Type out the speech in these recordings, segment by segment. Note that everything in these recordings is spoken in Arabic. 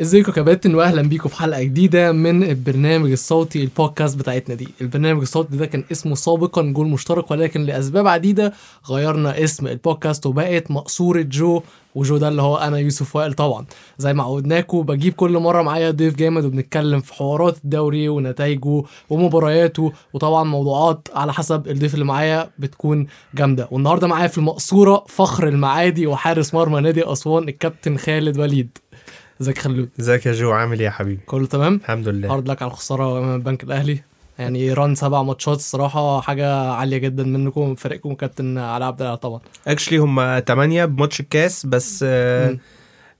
ازيكم كابتن واهلا بيكم في حلقه جديده من البرنامج الصوتي البودكاست بتاعتنا دي. البرنامج الصوتي ده كان اسمه سابقا جول مشترك، ولكن لاسباب عديده غيرنا اسم البودكاست وبقت مقصورة جو، وجو ده اللي هو انا يوسف وائل. طبعا زي ما عودناكم بجيب كل مره معايا ضيف جامد وبنتكلم في حوارات الدوري ونتائجه ومبارياته، وطبعا موضوعات على حسب الضيف اللي معايا بتكون جامده. والنهارده معايا في المقصوره فخر المعادي وحارس مرمى نادي اسوان الكابتن خالد وليد. ازيك خلود؟ ازيك يا جو، عامل ايه يا حبيبي؟ كله تمام الحمد لله. هارد لك على الخساره امام البنك الاهلي، يعني ران 7 ماتشات الصراحه حاجه عاليه جدا منكم فريقكم كابتن علاء عبدالله. طبعا اكشلي هم 8 بماتش الكاس بس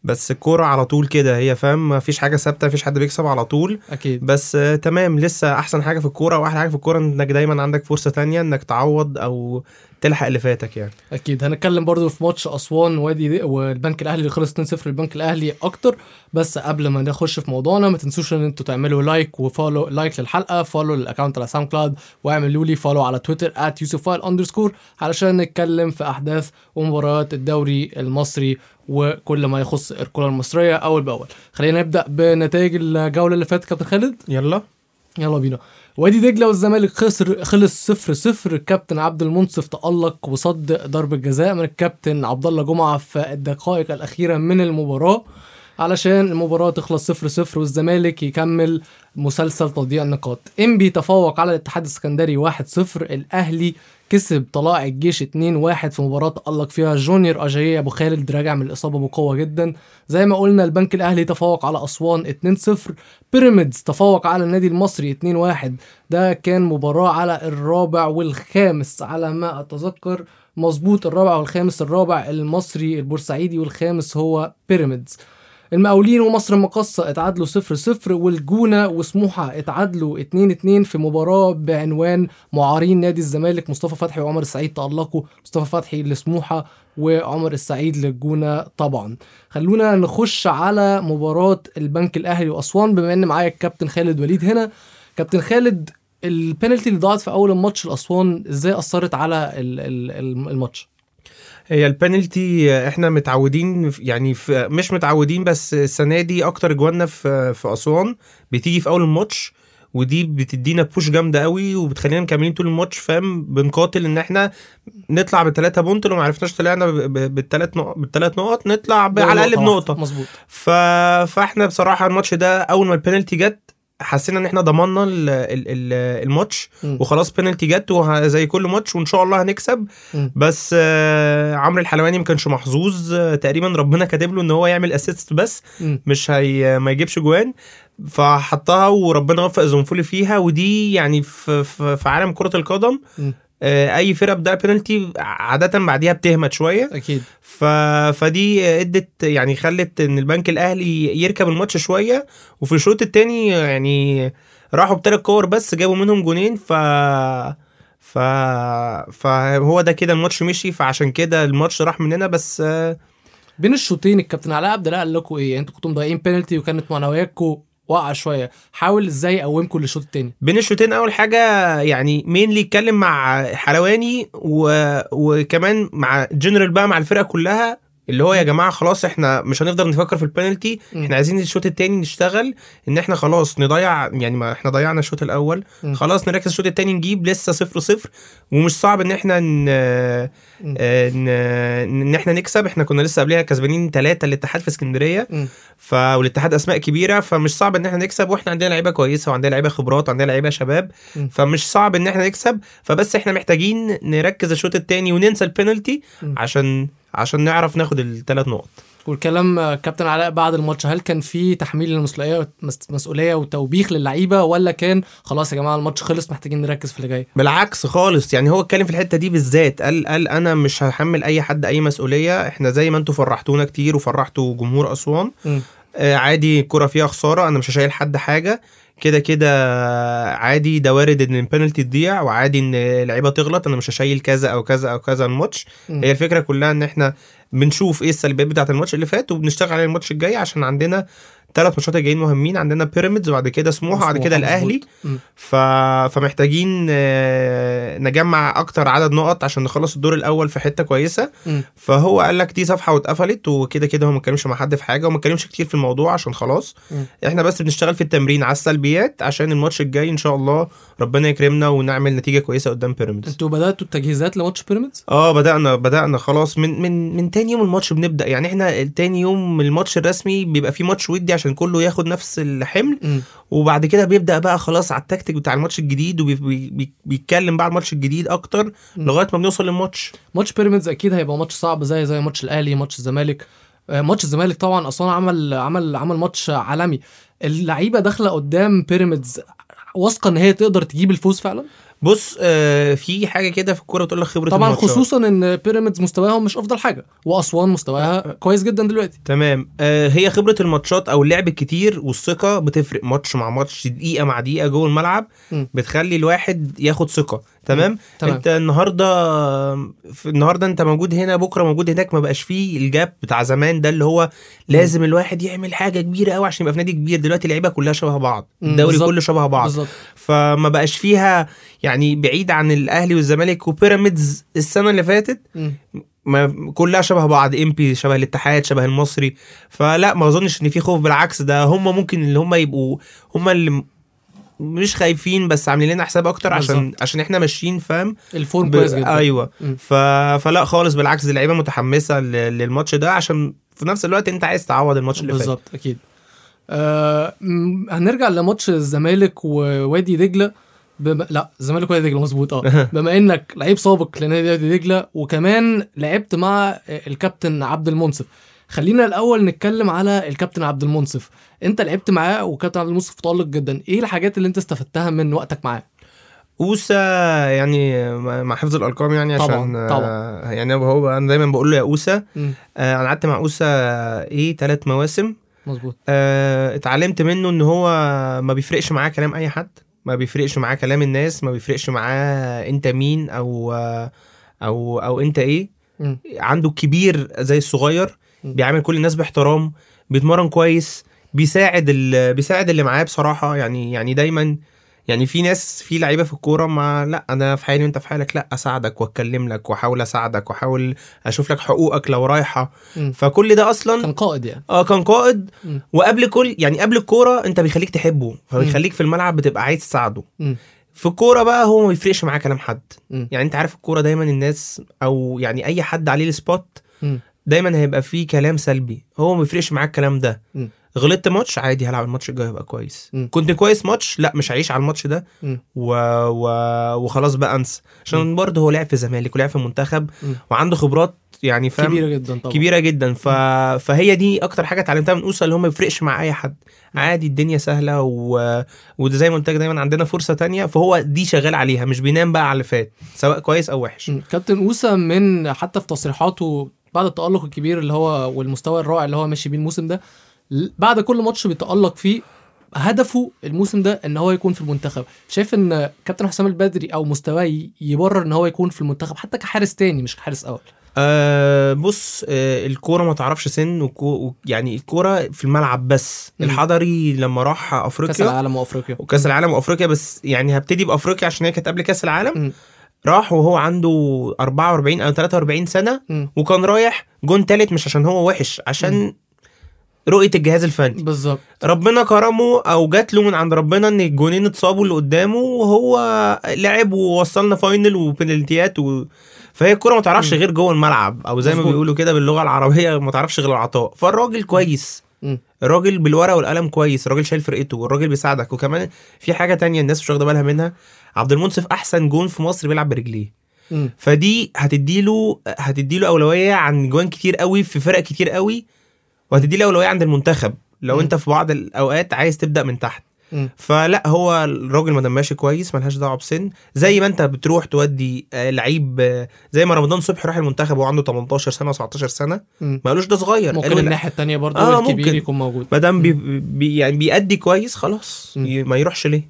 بس الكوره على طول كده، هي فاهم مفيش حاجه ثابته، مفيش حد بيكسب على طول اكيد. بس تمام لسه احسن حاجه في الكوره، واحلى حاجه في الكوره انك دايما عندك فرصه تانية انك تعوض او تلحق اللي فاتك. يعني اكيد هنتكلم برضو في ماتش اسوان وادي والبنك الاهلي اللي خلص 2-0 للبنك الاهلي اكتر. بس قبل ما نخش في موضوعنا ما تنسوش ان انتوا تعملوا لايك وفولو، لايك للحلقه، فولو للاكونت على ساوند كلاود، واعملوا لي فولو على تويتر @yusufile_ علشان نتكلم في احداث ومباريات الدوري المصري وكل ما يخص الكره المصريه اول باول. خلينا نبدا بنتائج الجوله اللي فاتت كابتن خالد. يلا بينا. وادي دجلة والزمالك خلص 0-0. الكابتن عبد المنصف تألق وصد ضربة جزاء من الكابتن عبد الله جمعة في الدقائق الأخيرة من المباراة علشان المباراة تخلص 0-0 والزمالك يكمل مسلسل تضييع النقاط. انبي تفوق على الاتحاد السكندري 1-0. الأهلي كسب طلائع الجيش 2-1 في مباراة تألق فيها جونيور اجاية. ابو خالد راجع من الإصابة بقوة جدا. زي ما قلنا البنك الأهلي تفوق على أسوان 2-0. بيراميدز تفوق على النادي المصري 2-1. ده كان مباراة على الرابع والخامس على ما أتذكر، مظبوط، الرابع والخامس. الرابع المصري البورسعيدي والخامس هو بيراميدز. المقاولين ومصر المقاصة اتعادلوا 0-0. والجونة وسموحة اتعادلوا 2-2 في مباراة بعنوان معارين نادي الزمالك. مصطفى فتحي وعمر السعيد تألقوا، مصطفى فتحي لسموحة وعمر السعيد للجونة. طبعا خلونا نخش على مباراة البنك الأهلي وأسوان بما ان معايا الكابتن خالد وليد هنا. كابتن خالد، البنالتي اللي ضاعت في اول الماتش لأسوان ازاي أثرت على الماتش؟ هي البنالتي احنا متعودين يعني مش متعودين، بس السنه دي اكتر جواننا في اسوان بتيجي في اول الماتش، ودي بتدينا بوش جامده قوي وبتخلينا مكملين طول الماتش، فاهم، بنقاتل ان احنا نطلع بثلاثه بونت. لو ما عرفناش طلعنا بالثلاث نقط نطلع على الاقل بنقطه، مظبوط. فاحنا بصراحه الماتش ده اول ما البنالتي جت حسينا ان احنا ضمننا الماتش وخلاص. بينالتي جت وزي كل ماتش وان شاء الله هنكسب. بس عمر الحلواني ما كانش محظوظ، تقريبا ربنا كاتب له ان هو يعمل اسيست بس مش ما يجيبش جوان، فحطها وربنا وفق زنفولي فيها. ودي يعني في عالم كرة القدم اي فرقه بدا بينالتي عاده بعديها بتهمت شويه اكيد. فدي ادت يعني خلت ان البنك الاهلي يركب الماتش شويه، وفي الشوط الثاني يعني راحوا ب3 كور بس جابوا منهم جونين. فهو ده كده الماتش مشي، فعشان كده الماتش راح مننا. بس بين الشوطين الكابتن علاء عبدالله قال لكم ايه؟ انتوا كنتوا ضايعين بينالتي وكانت معنوياتكم وقع شويه، حاول ازاي اقومكم للشوط الثاني؟ بين الشوطين اول حاجه يعني مينلي اتكلم مع حلواني وكمان مع جنرال بقى مع الفرقه كلها، اللي هو يا جماعه خلاص احنا مش هنقدر نفكر في البنالتي، احنا عايزين الشوط الثاني نشتغل ان احنا خلاص نضيع، يعني ما احنا ضيعنا الشوط الاول خلاص نركز الشوط الثاني نجيب. لسه 0-0 ومش صعب ان احنا ان احنا نكسب. احنا كنا لسه قبلها كسبانين 3 الاتحاد في اسكندريه، والاتحاد اسماء كبيره، فمش صعب ان احنا نكسب، واحنا عندنا لعيبه كويسه وعندنا لعيبه خبرات وعندنا لعيبه شباب، فمش صعب ان احنا نكسب. فبس احنا محتاجين نركز الشوط الثاني وننسى البنالتي عشان نعرف ناخد 3 نقط. والكلام كابتن علاء بعد الماتش، هل كان في تحميل المسؤوليه وتوبيخ للعيبه، ولا كان خلاص يا جماعه الماتش خلص محتاجين نركز في اللي جاي؟ بالعكس خالص، يعني هو اتكلم في الحته دي بالذات، قال انا مش هحمل اي حد اي مسؤوليه، احنا زي ما انتوا فرحتونا كتير وفرحتوا جمهور اسوان عادي، الكره فيها خساره، انا مش هشيل حد حاجه، كده كده عادي، ده وارد ان البنالتي تضيع وعادي ان اللعيبه تغلط، انا مش هشيل كذا او كذا او كذا الماتش. هي الفكره كلها ان احنا بنشوف ايه السلبيات بتاعه الماتش اللي فات وبنشتغل على الماتش الجاي عشان عندنا 3 ماتشات الجايين مهمين عندنا، بيراميدز وبعد كده سموحه وبعد كده الاهلي، فمحتاجين نجمع اكتر عدد نقط عشان نخلص الدور الاول في حته كويسه. فهو قال لك دي صفحه واتقفلت وكده كده، هو ما اتكلمش مع حد في حاجه وما اتكلمش كتير في الموضوع عشان خلاص احنا بس بنشتغل في التمرين على السلبيات عشان الماتش الجاي ان شاء الله ربنا يكرمنا ونعمل نتيجه كويسه قدام بيراميدز. انتوا بداتوا التجهيزات لماتش بيراميدز؟ اه بدانا خلاص من تاني يوم الماتش بنبدا، يعني احنا تاني يوم الماتش الرسمي بيبقى فيه ماتش ودي عشان كله ياخد نفس الحمل وبعد كده بيبدا بقى خلاص على التكتيك بتاع الماتش الجديد وبيتكلم بقى الماتش الجديد اكتر لغايه ما بنوصل للماتش. ماتش بيراميدز اكيد هيبقى ماتش صعب زي ماتش الاهلي، ماتش الزمالك. ماتش الزمالك طبعا اصلا عمل ماتش عالمي. اللعيبه داخله قدام بيراميدز واثقه ان هي تقدر تجيب الفوز فعلا. بص في حاجه كده في الكوره بتقول لك خبره طبعا الماتشات. خصوصا ان بيراميدز مستواهم مش افضل حاجه واسوان مستواها كويس جدا دلوقتي. تمام هي خبره الماتشات او اللعب الكتير والثقه بتفرق ماتش مع ماتش، دقيقه مع دقيقه جوه الملعب بتخلي الواحد ياخد ثقه. تمام. انت النهارده انت موجود هنا، بكره موجود هناك، ما بقاش فيه الجاب بتاع زمان ده اللي هو لازم الواحد يعمل حاجه كبيره قوي عشان يبقى في نادي كبير. دلوقتي اللعيبه كلها شبه بعض، الدوري كله شبه بعض بالزبط. فما بقاش فيها يعني بعيد عن الاهلي والزمالك وبيراميدز السنه اللي فاتت ما كلها شبه بعض، امبي شبه الاتحاد شبه المصري، فلا ما اظنش ان في خوف، بالعكس ده هم ممكن اللي هم يبقوا هم اللي مش خايفين بس عاملين لنا حساب اكتر عشان احنا ماشيين فاهم الفورم كويس جدا. ايوه فلا خالص بالعكس، اللعيبه متحمسه للماتش ده عشان في نفس الوقت انت عايز تعوض الماتش اللي فات. بالظبط اكيد. هنرجع لماتش الزمالك ووادي دجله. لا الزمالك وادي دجله مظبوط. بما انك لعيب سابق لنادي وادي دجله وكمان لعبت مع الكابتن عبد المنصف، خلينا الاول نتكلم على الكابتن عبد المنصف. انت لعبت معاه والكابتن عبد المنصف متالق جدا، ايه الحاجات اللي انت استفدتها من وقتك معاه؟ اوسا يعني مع حفظ الارقام يعني عشان طبعا. يعني هو انا دايما بقول له يا اوسا. انا قعدت مع اوسا 3 مواسم مظبوط. اتعلمت منه ان هو ما بيفرقش معاه كلام اي حد، ما بيفرقش معاه كلام الناس، ما بيفرقش معاه انت مين او انت ايه. عنده كبير زي الصغير، بيعامل كل الناس باحترام، بيتمرن كويس، بيساعد اللي معاه بصراحه. يعني دايما يعني في ناس في لعيبه في الكوره ما لا انا في حالي وانت في حالك، لا اساعدك واتكلم لك واحاول اساعدك واحاول اشوف لك حقوقك لو رايحه. فكل ده اصلا كان قائد يعني كان قائد. وقبل كل يعني قبل الكوره انت بيخليك تحبه، فبيخليك في الملعب بتبقى عايز تساعده. في الكوره بقى هو ما بيفرقش معاه كلام حد. يعني انت عارف الكوره دايما الناس او يعني اي حد عليه السبوت دايما هيبقى فيه كلام سلبي، هو ما بيفرقش معاك الكلام ده. غلطت ماتش عادي هلعب الماتش الجاي هبقى كويس. كنت كويس ماتش لا مش هعيش على الماتش ده وخلاص بقى انسى، عشان برضه هو لعب في زمالك ولعب في منتخب وعنده خبرات يعني فاهم كبيره جدا طبعا كبيره جدا. فهي دي اكتر حاجه اتعلمتها من اوسا، اللي هم ما بيفرقش مع اي حد، عادي الدنيا سهله وزي ما قلت لك دايما عندنا فرصه تانية، فهو دي شغال عليها مش بينام بقى على اللي فات سواء كويس او وحش. كابتن اوسا من حتى في تصريحاته بعد التألق الكبير اللي هو والمستوى الرائع اللي هو ماشي بيه الموسم ده، بعد كل ماتش بيتألق فيه هدفه الموسم ده ان هو يكون في المنتخب. شايف ان كابتن حسام البدري او مستواه يبرر ان هو يكون في المنتخب حتى كحارس تاني مش كحارس اول؟ بص الكوره ما تعرفش سن، يعني الكوره في الملعب بس. الحضري لما راح افريقيا كاس العالم وافريقيا بس يعني هبتدي بافريقيا عشان هي كانت قبل كاس العالم. راح وهو عنده 44 أو 43 سنة وكان رايح جون تالت، مش عشان هو وحش، عشان رؤية الجهاز الفني بالظبط. ربنا كرمه أو جات له من عند ربنا إن الجونين اتصابوا اللي قدامه وهو لعب ووصلنا فاينل وبنالتيات فهي الكرة ما تعرفش غير جوه الملعب، أو زي ما بيقولوا كده باللغة العربية ما تعرفش غير العطاء. فالراجل كويس، الراجل بالورقة والقلم كويس، الراجل شايل فرقته والراجل بيساعدك. وكمان في حاجة تانية الناس مش واخدة بالها منها، عبد المنصف احسن جون في مصر بيلعب برجليه، فدي هتديله اولويه عن جوان كتير قوي في فرق كتير قوي، وهتديله اولويه عند المنتخب لو انت في بعض الاوقات عايز تبدا من تحت. فلا هو الراجل ما دام ماشي كويس ملهاش دعوه بسن، زي ما انت بتروح تودي لعيب زي ما رمضان صبح راح المنتخب وعنده 18 سنه و19 سنه، ما قالوش ده صغير، ممكن الناحيه الثانيه برضه الكبير يكون موجود ما دام يعني بيأدي كويس خلاص ما يروحش ليه.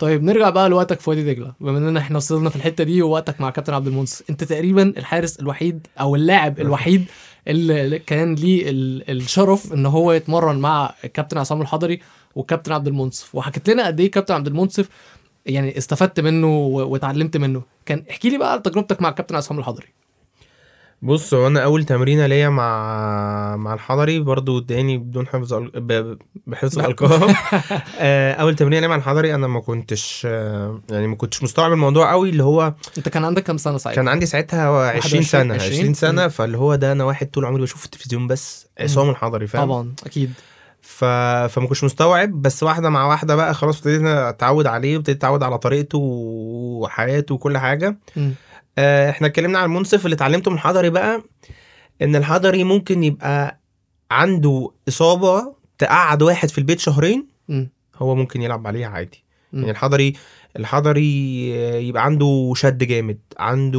طيب نرجع بقى لوقتك في وادي دجله، بما اننا احنا وصلنا في الحته دي ووقتك مع كابتن عبد المنصف، انت تقريبا الحارس الوحيد او اللاعب الوحيد اللي كان ليه الشرف ان هو يتمرن مع الكابتن عصام الحضري والكابتن عبد المنصف. وحكيت لنا قد ايه كابتن عبد المنصف يعني استفدت منه واتعلمت منه. كان احكي لي بقى على تجربتك مع الكابتن عصام الحضري. بص وانا اول تمرينه ليا مع الحضري برضو اداني بدون حفظ بحفظ الالقاب. اول تمرينه ليا مع الحضري انا ما كنتش مستوعب الموضوع قوي. اللي هو انت كان عندك كام سنه ساعتها؟ كان عندي ساعتها 20 سنه. فاللي هو ده انا واحد طول عمري بشوف التلفزيون بس عصام الحضري، فاهم؟ طبعا اكيد. فما كنتش مستوعب، بس واحده مع واحده بقى خلاص ابتديت اتعود عليه وابتديت اتعود على طريقته وحياته وكل حاجه. احنا اتكلمنا عن المنصف. اللي اتعلمته من الحضري بقى ان الحضري ممكن يبقى عنده اصابه تقعد واحد في البيت شهرين، هو ممكن يلعب عليها عادي. يعني الحضري يبقى عنده شد جامد، عنده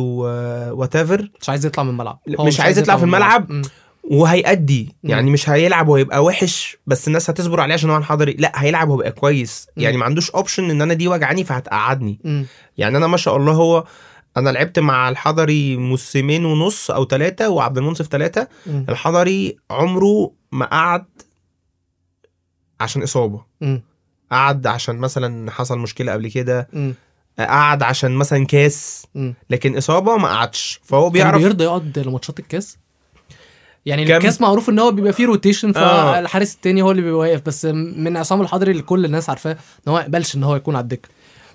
واتيفر، مش عايز يطلع من الملعب، مش عايز يطلع في الملعب. وهيأدي يعني مش هيلعب وهيبقى وحش بس الناس هتصبر عليه عشان هو الحضري، لا هيلعب وهيبقى كويس. يعني ما عندوش اوبشن ان انا دي وجعاني فهتقعدني. يعني انا ما شاء الله هو انا لعبت مع الحضري موسمين ونص او 3 وعبد المنصف 3. الحضري عمره ما قعد عشان اصابه، قعد عشان مثلا حصل مشكله قبل كده، قعد عشان مثلا كاس، لكن اصابه ما قعدش. فهو بيعرف يرضى يقعد لماتشات الكاس. يعني الكاس معروف ان هو بيبقى فيه روتيشن، فالحارس التاني هو اللي بيبقى واقف. بس من عصام الحضري اللي كل الناس عارفاه ان هو يقبلش ان هو يكون على الدكه.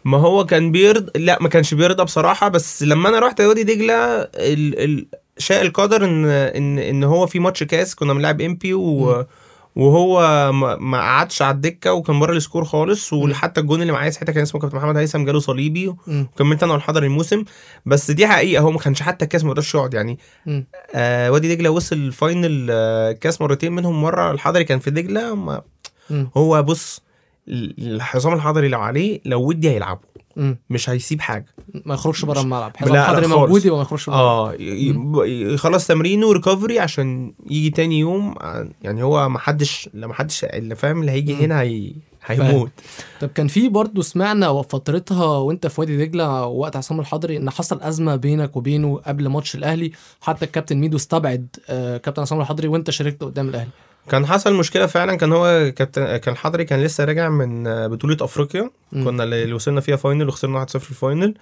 ما هو كان بيرضى، لا ما كانش بيرضى بصراحه. بس لما انا رحت وادي دجله شاء القدر ان هو في ماتش كاس كنا بنلعب امبي وهو ما قعدش على الدكه وكان بره السكور خالص. وحتى الجون اللي معايا ساعتها كان اسمه كابتن محمد هيثم جاله صليبي وكملت انا والحضري الموسم. بس دي حقيقه هو ما كانش حتى الكاس ما قدرش يقعد. يعني وادي دجله وصل فاينل كاس مرتين، منهم مره الحضري كان في دجله. هو بص الحسام الحضري لو عليه لو ودي هيلعبه، مش هيسيب حاجه، ما يخرجش بره الملعب. حسام الحضري موجود وما يخرجش بره. خلاص تمرينه وريكفري عشان يجي تاني يوم. يعني هو ما حدش اللي فاهم اللي هيجي هنا هيموت. طب كان في برضو سمعنا وفترتها وانت في وادي دجله وقت عصام الحضري ان حصل ازمه بينك وبينه قبل ماتش الاهلي، حتى الكابتن ميدو استبعد كابتن عصام الحضري وانت شاركت قدام الاهلي. كان حصل مشكله فعلا. كان هو كان الحضري كان لسه راجع من بطوله افريقيا، كنا اللي وصلنا فيها فاينل وخسرنا 1-0 في الفاينل.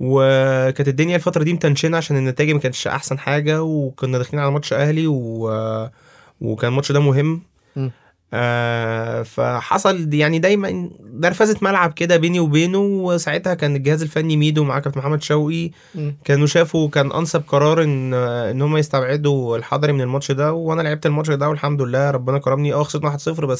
وكانت الدنيا الفتره دي متنشنه عشان النتائج ما كانتش احسن حاجه، وكنا داخلين على ماتش اهلي وكان الماتش ده مهم. فحصل يعني دايما درفزه ملعب كده بيني وبينه. وساعتها كان الجهاز الفني ميدو مع كابتن محمد شوقي كانوا شافوا كان انسب قرار ان هم يستبعدوا الحضري من الماتش ده. وانا لعبت الماتش ده والحمد لله ربنا كرمني. خسرنا 1-0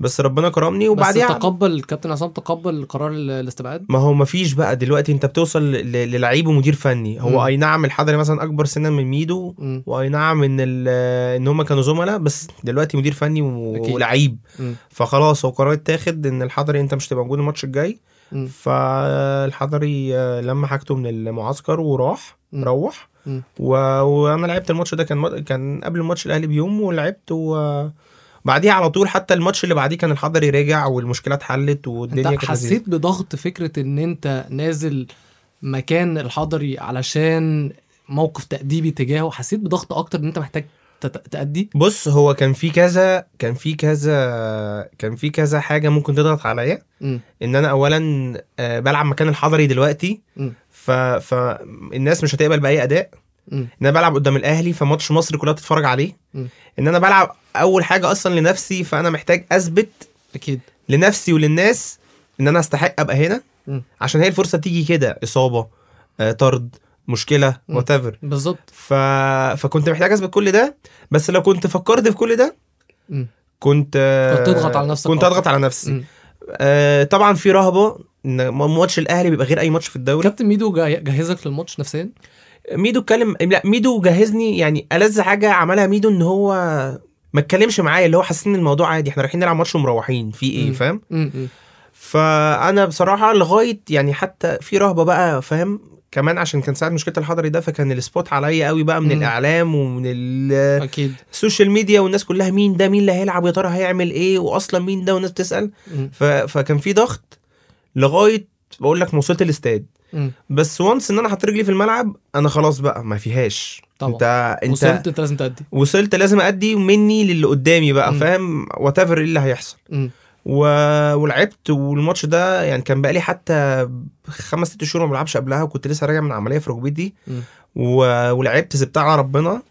بس ربنا كرمني. وبعديها تقبل الكابتن عصام تقبل قرار الاستبعاد. ما هو مفيش بقى دلوقتي انت بتوصل للعيب ومدير فني. هو اي نعم الحضري مثلا اكبر سنا من ميدو، واي نعم ان هم كانوا زملاء، بس دلوقتي مدير فني ولعيب. فخلاص هو قرار اتاخد ان الحضري انت مش هتبقى موجود الماتش الجاي. فالحضري لما حاجته من المعسكر وراح روح وانا لعبت الماتش ده. كان قبل الماتش الاهلي بيوم ولعبت بعديها على طول. حتى الماتش اللي بعديه كان الحضري راجع والمشكلات حلت والدنيا كانت حسيت بضغط فكرة ان انت نازل مكان الحضري علشان موقف تأديبي تجاهه. حسيت بضغط اكتر ان انت محتاج تأدي. بص هو كان في كذا حاجة ممكن تضغط عليا. ان انا اولا بلعب مكان الحضري دلوقتي، فالناس مش هتقبل بأي اداء. ان انا بلعب قدام الاهلي فماتش مصر كلها بتتفرج عليه. ان انا بلعب اول حاجه اصلا لنفسي، فانا محتاج اثبت اكيد لنفسي وللناس ان انا استحق ابقى هنا. عشان هي الفرصه تيجي كده، اصابه، طرد، مشكله، وات ايفر بالظبط. فكنت محتاج اثبت كل ده. بس لو كنت فكرت في كل ده كنت اضغط على نفسي. طبعا في رهبه ان ماتش الاهلي بيبقى غير اي ماتش في الدوري. كابتن ميدو جهزك للماتش نفسيا؟ ميدو جهزني. يعني ألذ حاجه عملها ميدو ان هو ما اتكلمش معايا، اللي هو حاسين الموضوع عادي، احنا رايحين نلعب ماتش ومروحين في ايه، فاهم؟ فانا بصراحه لغايه يعني حتى في رهبه بقى، فاهم؟ كمان عشان كان ساعه مشكله الحضري ده، فكان السبوت عليا قوي بقى من الاعلام ومن السوشيال ميديا والناس كلها، مين ده، مين اللي هيلعب، يا ترى هيعمل ايه، واصلا مين ده، والناس بتسال. فكان في ضغط لغايه بقول لك ما وصلت الاستاد. بس وانس ان انا حط رجلي في الملعب انا خلاص بقى ما فيهاش. طبعا. انت وصلت لازم تأدي. وصلت لازم أدي مني للي قدامي بقى فاهم واتفر اللي هيحصل. ولعبت والماتش ده يعني كان بقى لي حتى 5-6 شهور ما بلعبش قبلها, وكنت لسه راجع من عملية في ركبتي ولعبت سبتها على ربنا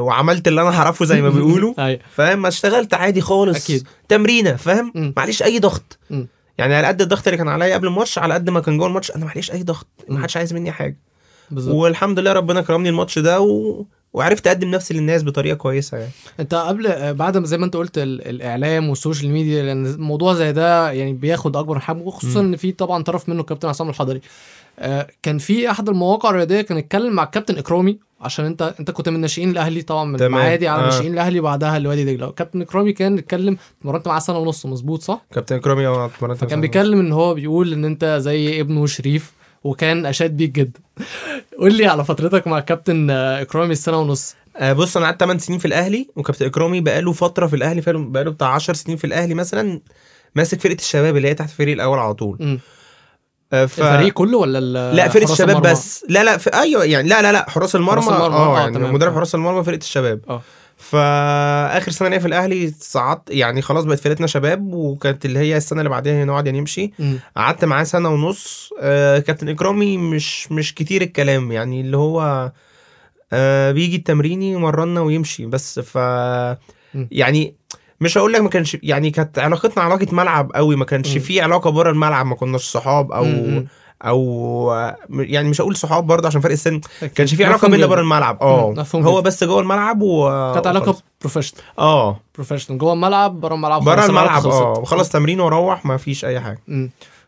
وعملت اللي انا هعرفه زي ما بيقولوا فاهم. اشتغلت عادي خالص أكيد. تمرينه فاهم, معليش اي ضغط يعني على قد الضغط اللي كان عليا قبل الماتش على قد ما كان جوه الماتش انا معليش اي ضغط, ما حدش عايز مني حاجه بالزبط. والحمد لله ربنا كرمني الماتش ده وعرفت اقدم نفسي للناس بطريقه كويسه يعني. انت قبل بعد ما زي ما انت قلت الاعلام والسوشيال ميديا, لان الموضوع زي ده يعني بياخد اكبر حجمه, خصوصا ان في طبعا طرف منه الكابتن عصام الحضري. كان في احد المواقع الرياضيه كان اتكلم مع الكابتن اكرامي, عشان انت كنت من ناشئين الاهلي طبعا من المعادي على ناشئين الاهلي بعدها لوادي دجلة. الكابتن اكرامي كان اتكلم, اتمرنت معاه 1.5 سنة مظبوط صح كابتن اكرامي؟ اه اتمرنت. كان بيتكلم ان هو بيقول ان انت زي ابنه شريف وكان اشاد بيك جدا. قول لي على فترتك مع كابتن اكرامي 1.5 سنة. بص انا قعدت 8 سنين في الاهلي, وكابتن اكرامي بقاله فتره في الاهلي, بقاله بتاع 10 سنين في الاهلي مثلا, ماسك فرقه الشباب اللي هي تحت فريق الاول على طول. الفريق كله ولا لا فرقه الشباب بس؟ لا لا في ايوه يعني لا حراس المرمى, يعني مدرب حراس المرمى فرقه الشباب. فاخر سنه ليا في الاهلي صعدت يعني خلاص بقت فرقتنا شباب, وكانت اللي هي السنه اللي بعدها هنقعد يعني نمشي. قعدت معاه 1.5 سنة. كابتن اكرامي مش كتير الكلام يعني, اللي هو بيجي التمرين يمرنا ويمشي بس. ف يعني مش هقول لك ما كانش يعني, كانت علاقتنا علاقه ملعب قوي, ما كانش في علاقه بره الملعب, ما كناش صحاب او يعني مش هقول صحاب برضه عشان فرق السن, كانش في علاقه بينا بره الملعب. هو بس جوه الملعب كانت علاقه بروفيشنال. بروفيشنال جوه الملعب, بره الملعب خلاص تمرين واروح, ما فيش اي حاجه.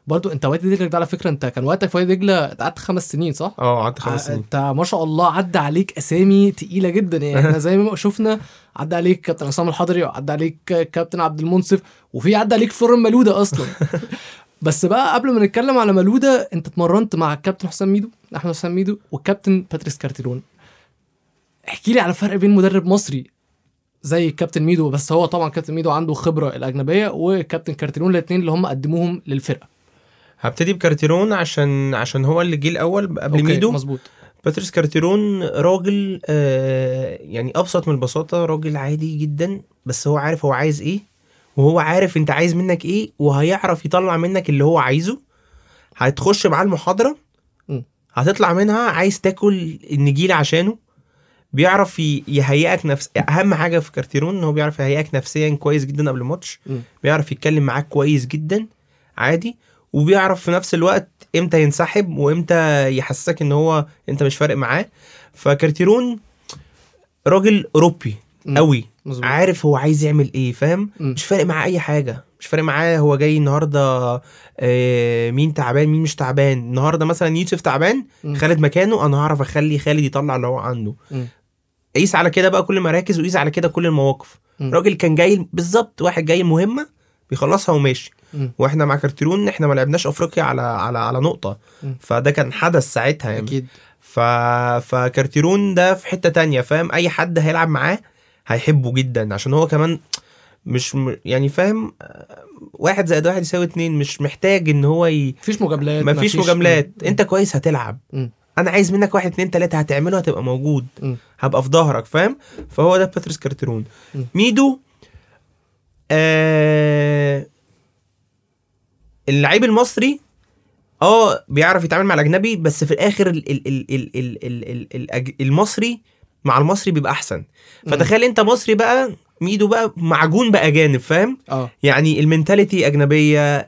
برضه انت وادي دجلة ده على فكره, انت كان وقتك في وادي دجلة قعدت 5 سنين صح؟ قعدت 5 سنين. انت ما شاء الله عدى عليك اسامي تقيله جدا يعني. احنا زي ما شفنا عدى عليك كابتن عصام الحضري, وعدى عليك كابتن عبد المنصف, وفي عدى عليك فورم ملوده اصلا. بس بقى قبل ما نتكلم على ملوده, انت اتمرنت مع الكابتن احمد حسام ميدو والكابتن باتريس كارترون. احكي لي على الفرق بين مدرب مصري زي الكابتن ميدو, بس هو طبعا كابتن ميدو عنده خبره الاجنبيه, والكابتن كارترون الاثنين اللي هم قدموهم للفرقه. هبتدي بكارترون عشان هو اللي جه الاول قبل ميدو. مظبوط. باتريس كارترون راجل يعني ابسط من البساطه, راجل عادي جدا, بس هو عارف هو عايز ايه, وهو عارف انت عايز منك ايه, وهيعرف يطلع منك اللي هو عايزه. هتخش معاه المحاضرة هتطلع منها عايز تاكل النجيل عشانه, بيعرف يهيئك نفس. اهم حاجة في كارترون ان هو بيعرف يهيئك نفسيا كويس جدا قبل الماتش, بيعرف يتكلم معاك كويس جدا عادي, وبيعرف في نفس الوقت امتى ينسحب وامتى يحسسك ان هو انت مش فارق معاه. فكارترون راجل اوروبي قوي, عارف هو عايز يعمل ايه فاهم, مش فارق معاه اي حاجه, مش فارق معاه هو جاي النهارده مين تعبان مين مش تعبان. النهارده مثلا يوسف تعبان, خالد مكانه, انا هعرف اخلي خالد يطلع اللي هو عنده. قيس على كده بقى كل المراكز, وقيس على كده كل المواقف. راجل كان جاي بالظبط, واحد جاي مهمه بيخلصها وماشي. واحنا مع كارترون احنا ما لعبناش افريقيا على نقطه, فده كان حدث ساعتها يعني. اكيد. فكارترون ده في حته تانية فاهم, اي حد هيلعب معاه هيحبه جدا, عشان هو كمان مش يعني فاهم 1+1=2, مش محتاج ان هو مفيش مجاملات, مفيش مجاملات. انت كويس هتلعب, انا عايز منك 1 2 3 هتعمله, هتبقى موجود, هبقى في ظهرك فاهم. فهو ده باتريس كارترون. ميدو اللعيب المصري بيعرف يتعامل مع الاجنبي, بس في الاخر المصري مع المصري بيبقى احسن. فتخيل انت مصري بقى, ميدو بقى معجون بقى جانب فاهم. يعني المنتاليتي اجنبيه,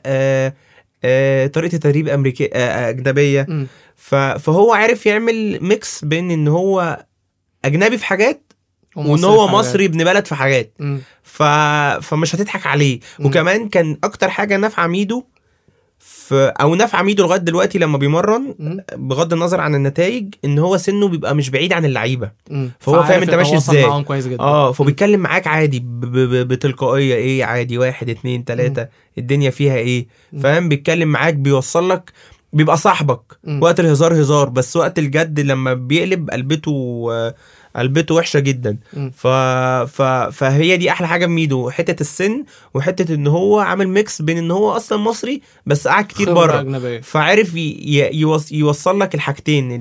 طريقه التدريب امريكيه اجنبيه. فهو عارف يعمل ميكس بين ان هو اجنبي في حاجات وان هو مصري ابن بلد في حاجات. فمش هتضحك عليه. وكمان كان اكتر حاجه نافعه ميدو نافعه ميدو لغايه دلوقتي لما بيمرن, بغض النظر عن النتائج, ان هو سنه بيبقى مش بعيد عن اللعيبه, فهو فاهم انت ماشي ازاي. فبيتكلم معاك عادي بتلقائيه, ايه عادي 1 2 3 الدنيا فيها ايه فاهم. بيتكلم معاك, بيوصل لك بيبقى صاحبك وقت الهزار هزار، بس وقت الجد لما بيقلب قلبته وحشه جدا. فهي دي احلى حاجه بميدو، حته السن وحته ان هو عامل ميكس بين ان هو اصلا مصري بس قاعد كتير بره، فعرف يوصل لك الحاجتين،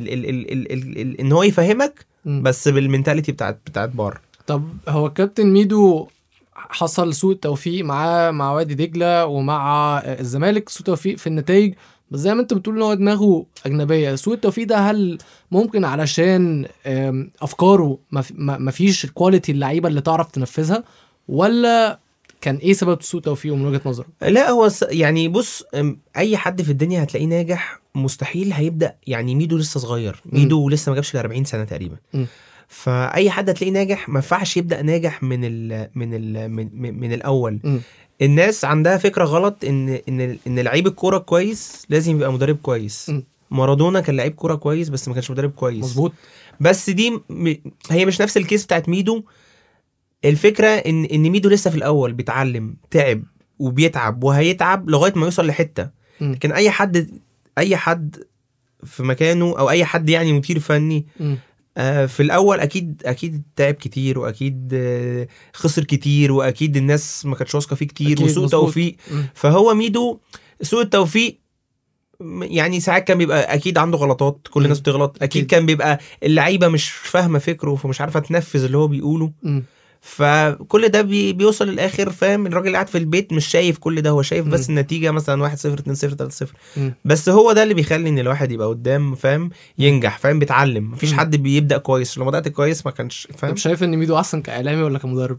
ان هو يفهمك بس بالمنتاليتي بتاعت بره. طب هو كابتن ميدو حصل سوء توفيق مع وادي دجله ومع الزمالك، سوء توفيق في النتائج، بس زي ما انت بتقول ان هو دماغه اجنبيه. سوء التوفيق ده هل ممكن علشان افكاره ما فيش الكواليتي اللعيبه اللي تعرف تنفذها، ولا كان ايه سبب سوء توفيقه من وجهه نظرك؟ لا هو يعني بص، اي حد في الدنيا هتلاقيه ناجح مستحيل هيبدا، يعني ميدو لسه صغير، ميدو لسه ما جابش ل 40 سنه تقريبا. فاي حد هتلاقيه ناجح ما ينفعش يبدا ناجح من ال من ال من, من, من الاول. الناس عندها فكره غلط ان لعيب الكوره كويس لازم يبقى مدرب كويس. مارادونا كان لعيب كوره كويس بس ما كانش مدرب كويس. مظبوط. بس دي هي مش نفس الكيس بتاعت ميدو. الفكره ان ميدو لسه في الاول بيتعلم، تعب وبيتعب وهيتعب لغايه ما يوصل لحته. لكن اي حد في مكانه او اي حد يعني مدير فني في الاول اكيد تعب كتير، واكيد خسر كتير، واكيد الناس ما كانتش واثقه فيه كتير، وسوء توفيق. فهو ميدو سوء التوفيق يعني ساعات كان بيبقى اكيد عنده غلطات، كل الناس بتغلط، اكيد كان بيبقى اللعيبه مش فاهمه فكره فمش عارفه تنفذ اللي هو بيقوله. فكل ده بيوصل للاخر، فاهم؟ الراجل قاعد في البيت مش شايف كل ده، هو شايف بس النتيجه مثلا 1-0 2-0 3-0، بس هو ده اللي بيخلي ان الواحد يبقى قدام، فاهم؟ ينجح، فاهم؟ بيتعلم. مفيش حد بيبدا كويس، لو بدات كويس ما كانش، فاهم؟ طب شايف ان ميدو احسن كاعلامي ولا كمدرب؟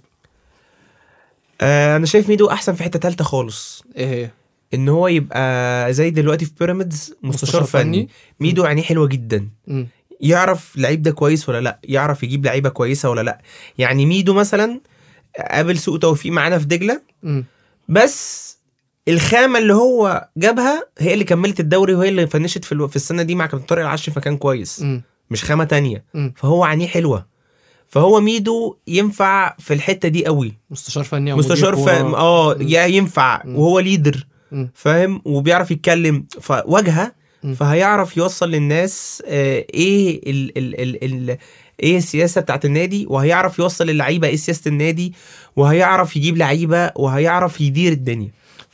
انا شايف ميدو احسن في حته ثالثه خالص. ايه هي؟ ان هو يبقى زي دلوقتي في بيراميدز مستشار فني. ميدو عينيه حلوه جدا، يعرف لعيب ده كويس ولا لا، يعرف يجيب لعيبه كويسه ولا لا. يعني ميدو مثلا قابل سوء توفيق معانا في دجله، بس الخامه اللي هو جابها هي اللي كملت الدوري، وهي اللي فنشت في السنه دي مع كابتن طارق العشري، فكان كويس، مش خامه تانية. فهو عينيه حلوه، فهو ميدو ينفع في الحته دي قوي، مستشار فني، مستشار فني ينفع، وهو ليدر، فاهم؟ وبيعرف يتكلم، فواجهه فهيعرف يوصل للناس ايه ايه السياسه بتاعت النادي، وهيعرف يوصل للعيبه ايه سياسه النادي، وهيعرف يجيب لعيبه، وهيعرف يدير الدنيا.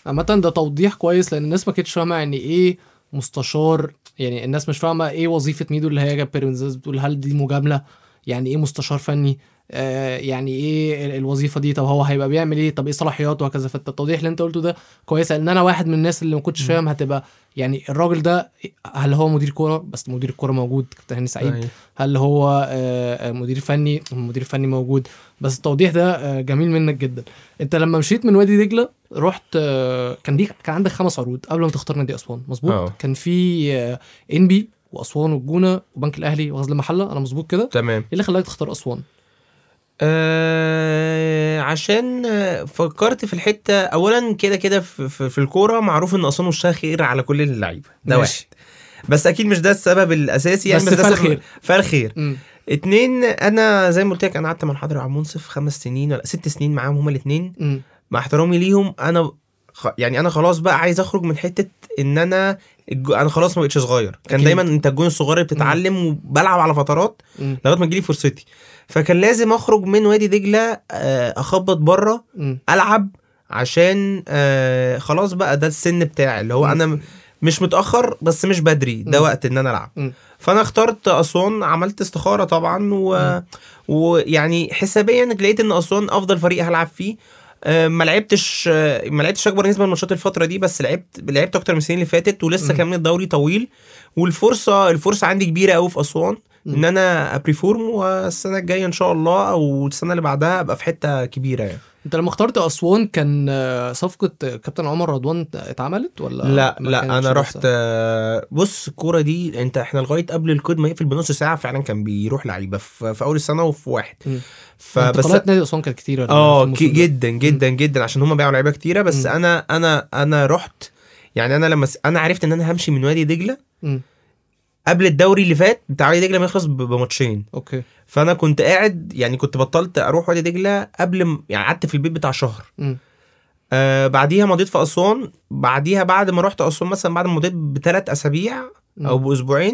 عامه ده توضيح كويس، لان الناس ما كانتش فاهمه يعني ايه مستشار، يعني الناس مش فاهمه ايه وظيفه ميدو اللي هي جاب بيراميدز. بتقول هل دي مجامله؟ يعني ايه مستشار فني؟ يعني ايه الوظيفه دي؟ طب هو هيبقى بيعمل ايه؟ طب ايه صلاحياته؟ وهكذا. فالتوضيح اللي انت قلته ده كويس، لان انا واحد من الناس اللي ما كنتش فاهم هتبقى يعني الراجل ده هل هو مدير كوره؟ بس مدير الكوره موجود كابتن هاني سعيد. هل هو مدير فني؟ مدير فني موجود. بس التوضيح ده جميل منك جدا. انت لما مشيت من وادي دجله رحت، كان عندك 5 عروض قبل ما تختار نادي اسوان، مظبوط؟ كان في انبي واسوان والجونه وبنك الاهلي وغزل المحله، انا مظبوط كده؟ تمام. اللي خلاك تختار اسوان؟ عشان فكرت في الحته اولا كده في الكوره معروف ان اسامه الشاخر على كل اللعيبه ده، واحد بس اكيد مش ده السبب الاساسي يعني، بس ده فالخير. 2 انا زي ما قلت لك انا قعدت مع الحضري وعبد المنصف 5 سنين ولا 6 سنين معاهم، هما الاثنين، مع احترامي ليهم انا يعني انا خلاص بقى عايز اخرج من حته ان انا خلاص ما بقتش صغير. كان أكيد. دايما انت الجون الصغير بتتعلم وبلعب على فترات لغايه ما تجيلي فرصتي، فكان لازم اخرج من وادي دجله اخبط بره العب، عشان خلاص بقى ده السن بتاعي اللي هو انا مش متاخر بس مش بدري، ده وقت ان انا العب. فانا اخترت اسوان، عملت استخاره طبعا، ويعني حسابيا لقيت ان اسوان افضل فريق هلعب فيه. ما لعبتش اكبر نسبه من الماتشات الفتره دي، بس لعبت اكتر من السنين اللي فاتت، ولسه كمان الدوري طويل، والفرصه عندي كبيره قوي في اسوان ان انا ابريفورم، والسنه الجايه ان شاء الله او السنه اللي بعدها ابقى في حته كبيره يعني. انت لما اخترت اسوان كان صفقه كابتن عمر رضوان اتعملت ولا لا؟ انا رحت بص، الكوره دي احنا لغايه قبل الكود ما يقفل بنص ساعه فعلا كان بيروح لعيبه في اول السنه وفي واحد. فبس نادي اسوان كان كتير جدا جدا جدا، عشان هم باعوا لعيبه كتيره. بس انا رحت، يعني انا لما انا عرفت ان انا همشي من وادي دجله قبل الدوري اللي فات بتاع وادي دجله ما يخلص بماتشين. اوكي. فانا كنت قاعد يعني كنت بطلت اروح وادي دجله قبل يعني قعدت في البيت بتاع شهر. بعديها مضيت في أسوان. بعديها بعد ما رحت أسوان مثلا بعد ما مضيت ب3 أسابيع أو ب2 أسبوع،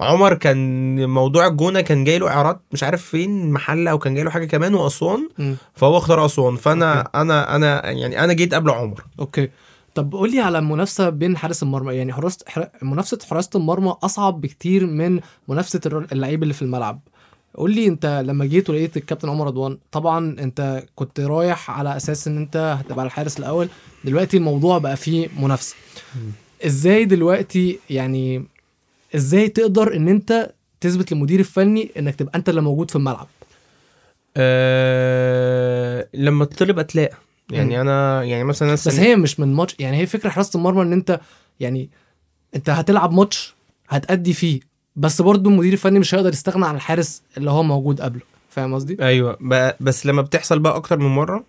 عمر كان موضوع الجونة كان جاي له إعارات مش عارف فين محل أو كان جاي له حاجة كمان وأسوان، فهو اختار أسوان. فأنا أوكي. أنا جيت قبل عمر. أوكي طب قولي على المنافسة بين حارس المرمى، يعني منافسة حراسة المرمى أصعب بكتير من منافسة اللعيب اللي في الملعب. قولي أنت لما جيت ولقيت الكابتن عمر رضوان، طبعا أنت كنت رايح على أساس أن أنت هتبقى الحارس الأول، دلوقتي الموضوع بقى فيه منافسة. إزاي دلوقتي يعني إزاي تقدر أن أنت تثبت للمدير الفني أنك تبقى أنت اللي موجود في الملعب؟ لما تطلب أتلاقى يعني انا يعني مثلا بس هي مش من ماتش، يعني هي فكره حراسه المرمى ان انت يعني انت هتلعب ماتش هتأدي فيه، بس برضو المدير الفني مش هيقدر يستغنى عن الحارس اللي هو موجود قبله. فاهم قصدي؟ ايوه بس لما بتحصل بقى اكتر من مره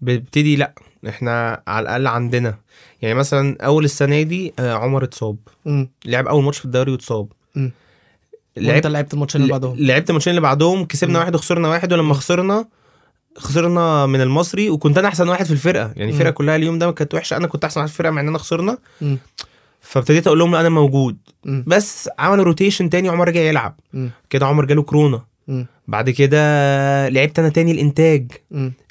بتبتدي لا احنا على الاقل عندنا، يعني مثلا اول السنه دي عمر اتصاب، لعب اول ماتش في الدوري واتصاب، لعبت الماتشين اللي بعدهم كسبنا 1 وخسرنا 1، ولما خسرنا من المصري وكنت انا احسن واحد في الفرقه، يعني الفرقه كلها اليوم ده ما كانت وحشه، انا كنت احسن واحد في الفرقه مع اننا خسرنا. فابتديت اقول لهم انا موجود. بس عملوا روتيشن تاني، عمر رجع يلعب. كده عمر جاله كورونا. بعد كده لعبت انا تاني الانتاج.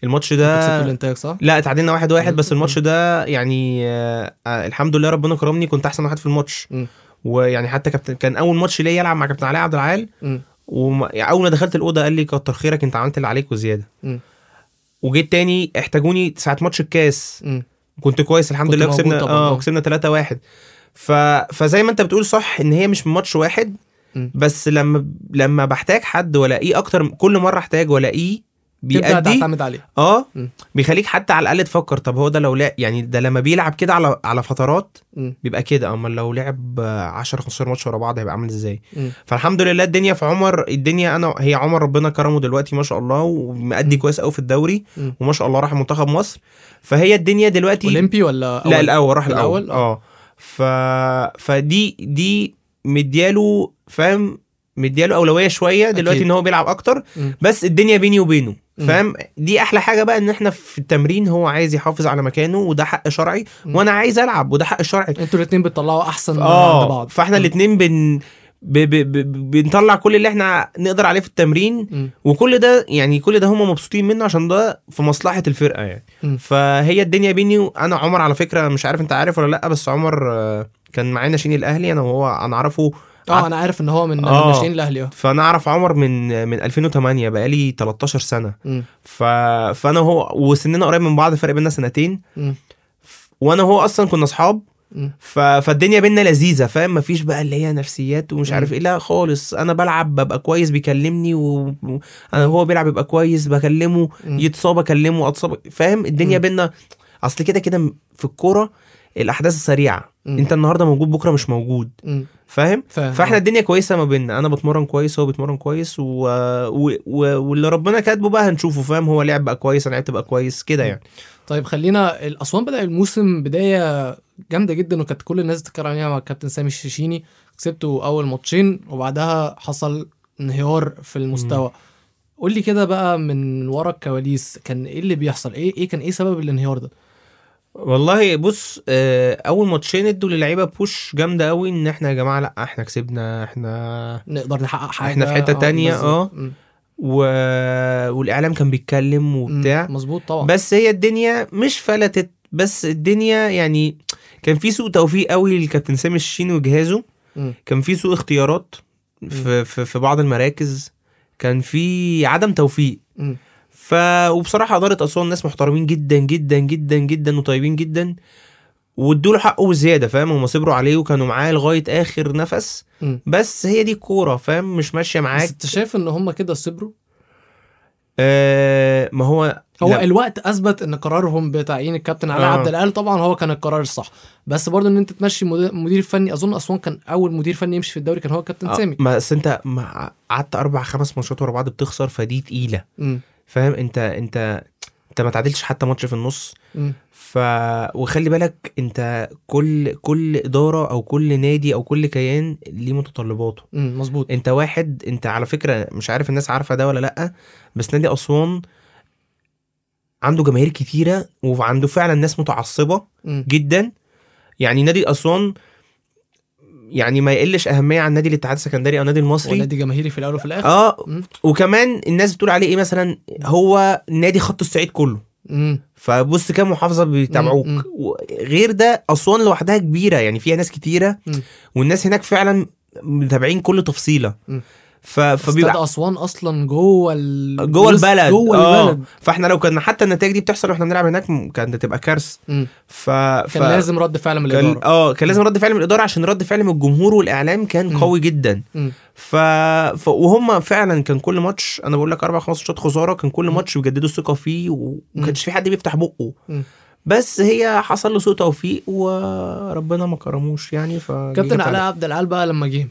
الماتش ده كسبت الانتاج صح؟ لا اتعادلنا 1-1 بس الماتش ده يعني الحمد لله ربنا كرمني، كنت احسن واحد في الماتش. ويعني حتى كابتن كان اول ماتش ليه يلعب مع كابتن علي عبدالله، واول ما دخلت الاوضه قال لي كتر خيرك انت عملت اللي عليك وزياده. وجيت تاني احتاجوني ساعه ماتش الكاس، كنت كويس الحمد لله، كسبنا 3-1. فزي ما انت بتقول صح ان هي مش من ماتش واحد، بس لما بحتاج حد والاقيه اكتر، كل مره احتاج والاقيه بيأدي بيخليك حتى على الاقل تفكر طب هو ده لو لا يعني ده لما بيلعب كده على فترات بيبقى كده، اما لو لعب 10-15 ماتش ورا بعض هيبقى عامل ازاي. فالحمد لله الدنيا في عمر، الدنيا انا هي عمر ربنا كرمه دلوقتي ما شاء الله، ومأدي كويس قوي في الدوري وما شاء الله راح منتخب مصر. فهي الدنيا دلوقتي اولمبي ولا أول؟ لا الاول راح الاول فدي مدياله فاهم مدياله اولويه شويه دلوقتي ان هو بيلعب اكتر. بس الدنيا بيني وبينه فاهم، دي احلى حاجه بقى ان احنا في التمرين هو عايز يحافظ على مكانه وده حق شرعي، وانا عايز العب وده حق شرعي. انتوا الاثنين بتطلعوا احسن من بعض، فاحنا الاثنين بنطلع كل اللي احنا نقدر عليه في التمرين. وكل ده يعني كل ده هم مبسوطين منه عشان ده في مصلحه الفرقه يعني. فهي الدنيا بيني وانا عمر على فكره، مش عارف انت عارف ولا لا، بس عمر كان معانا ناشئين الاهلي، انا وهو هنعرفه انا عارف ان هو من ناشئين الاهلي. فانا اعرف عمر من 2008، بقالي 13 سنه. فانا هو وسننا قريب من بعض، فرق بيننا 2 سنين. وانا هو اصلا كنا اصحاب، فالدنيا بيننا لذيذه فاهم، مفيش بقى اللي هي نفسيات ومش عارف ايه، لا خالص. انا بلعب ببقى كويس بيكلمني، وانا هو بيلعب ببقى كويس بكلمه، يتصاب اكلمه، اتصاب فاهم. الدنيا بيننا اصل كده في الكوره الاحداث السريعه، انت النهارده موجود بكره مش موجود فاهم. فاحنا الدنيا كويسه ما بيننا، انا بتمرن كويس هو بيتمرن كويس، واللي ربنا كاتبه بقى هنشوفه فاهم. هو لعب بقى كويس، انا لعبت بقى كويس كده يعني. طيب خلينا الاسوان بدأ الموسم بدايه جامده جدا، وكانت كل الناس بتتكلم عليها مع الكابتن سامي الشيشيني. كسبته اول ماتشين وبعدها حصل انهيار في المستوى. قول لي كده بقى من ورا الكواليس كان ايه اللي بيحصل، ايه كان سبب الانهيار ده؟ والله بص، اول ماتشين ادوا للعيبه بوش جامده قوي ان احنا يا جماعه لا احنا كسبنا، احنا نقدر نحقق حاجه، احنا في حته تانية والاعلام كان بيتكلم وبتاع مظبوط طبعا. بس هي الدنيا مش فلتت، بس الدنيا يعني كان في سوء توفيق قوي للكابتن سامي الشين وجهازه، كان في سوء اختيارات في بعض المراكز، كان في عدم توفيق. وبصراحه اداره اسوان ناس محترمين جدا جدا جدا جدا وطيبين جدا، وادوا له حقه وزياده فاهم. هم صبروا عليه وكانوا معاه لغايه اخر نفس. بس هي دي الكوره فاهم، مش ماشيه معاك. بس انت شايف ان هم كده صبروا؟ ما هو الوقت اثبت ان قرارهم بتعيين الكابتن علي عبدالله طبعا هو كان القرار الصح، بس برضه ان انت تمشي مدير فني. اظن اسوان كان اول مدير فني يمشي في الدوري كان هو الكابتن سامي. بس انت قعدت 4-5 ماتشات ورا بعض بتخسر، فدي تقيله فاهم. انت ما تعادلتش حتى ماتش في النص. وخلي بالك انت كل اداره او كل نادي او كل كيان ليه متطلباته مظبوط. انت على فكره مش عارف الناس عارفه ده ولا لا، بس نادي اسوان عنده جماهير كتيرة وعنده فعلا ناس متعصبة جدا. يعني نادي أسوان يعني ما يقلش أهمية عن نادي الاتحاد السكندري أو نادي المصري، نادي جماهيري في الأول وفي الآخر. وكمان الناس بتقول عليه إيه مثلا، هو نادي خط الصعيد كله. فبص كام محافظة بيتابعوك. غير ده أسوان لوحدها كبيرة، يعني فيها ناس كتيرة والناس هناك فعلا متابعين كل تفصيلة. فبيبقى أسوان أصلا جوه البلد. فإحنا لو كنا حتى النتائج دي بتحصل وإحنا بنلعب هناك كانت تبقى كارثة. كان لازم رد فعل من الإدارة. كان لازم رد فعل من الإدارة، عشان رد فعل من الجمهور والإعلام كان قوي جدا. وهم فعلا كان كل ماتش، أنا بقول لك 4-5 شوط خسارة، كان كل ماتش بيجددوا الثقة فيه ومكانش في حد بيفتح بقه. بس هي حصل له سوء توفيق وربنا ما كرموش يعني. كابتن علاء عبدالله بقى لما جه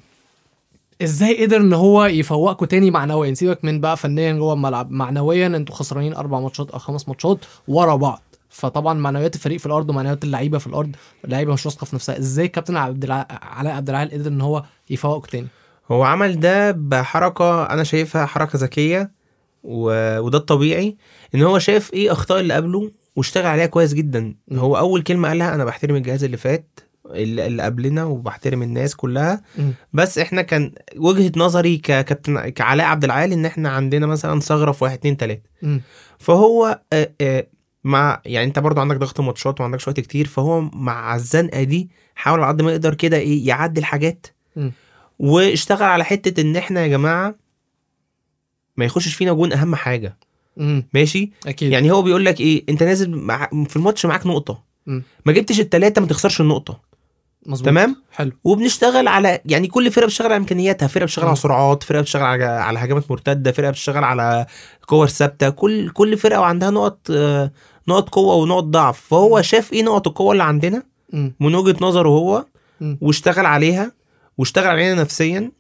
ازاي قدر ان هو يفوقكوا تاني معنويا؟ سيبك من بقى فنيا جوه الملعب، معنويا انتوا خسرانين 4 ماتشات او 5 ماتشات ورا بعض، فطبعا معنويات الفريق في الارض ومعنويات اللعيبه في الارض، اللعيبه مش واثقه في نفسها. ازاي كابتن علاء عبدالعال قدر ان هو يفوقكوا تاني؟ هو عمل ده بحركه انا شايفها حركه ذكيه، وده الطبيعي ان هو شاف ايه اخطاء اللي قبله واشتغل عليها كويس جدا. هو اول كلمه قالها انا بحترم الجهاز اللي فات اللي قبلنا وبحترم الناس كلها. بس احنا كان وجهة نظري ككابتن كعلاء عبدالعال ان احنا عندنا مثلا ثغرة في 1 2 3. فهو مع يعني انت برضو عندك ضغط ماتشات وعندك وقت كتير، فهو مع الزنقة دي حاول على قد ما يقدر كده ايه يعدل حاجات، واشتغل على حتة ان احنا يا جماعة ما يخشش فينا جون، اهم حاجة. ماشي أكيد. يعني هو بيقول لك ايه، انت نازل في الماتش معاك نقطة، ما جبتش 3 ما تخسرش النقطة. مزبوط. تمام حلو. وبنشتغل على يعني كل فرقه بتشتغل على امكانياتها، فرقه بتشتغل على سرعات، فرقه بتشتغل على هجمات مرتده، فرقه بتشتغل على كور ثابته. كل فرقه وعندها نقط قوه ونقط ضعف. فهو شاف ايه نقط القوه اللي عندنا من وجهه نظره هو، واشتغل عليها واشتغل علينا نفسيا.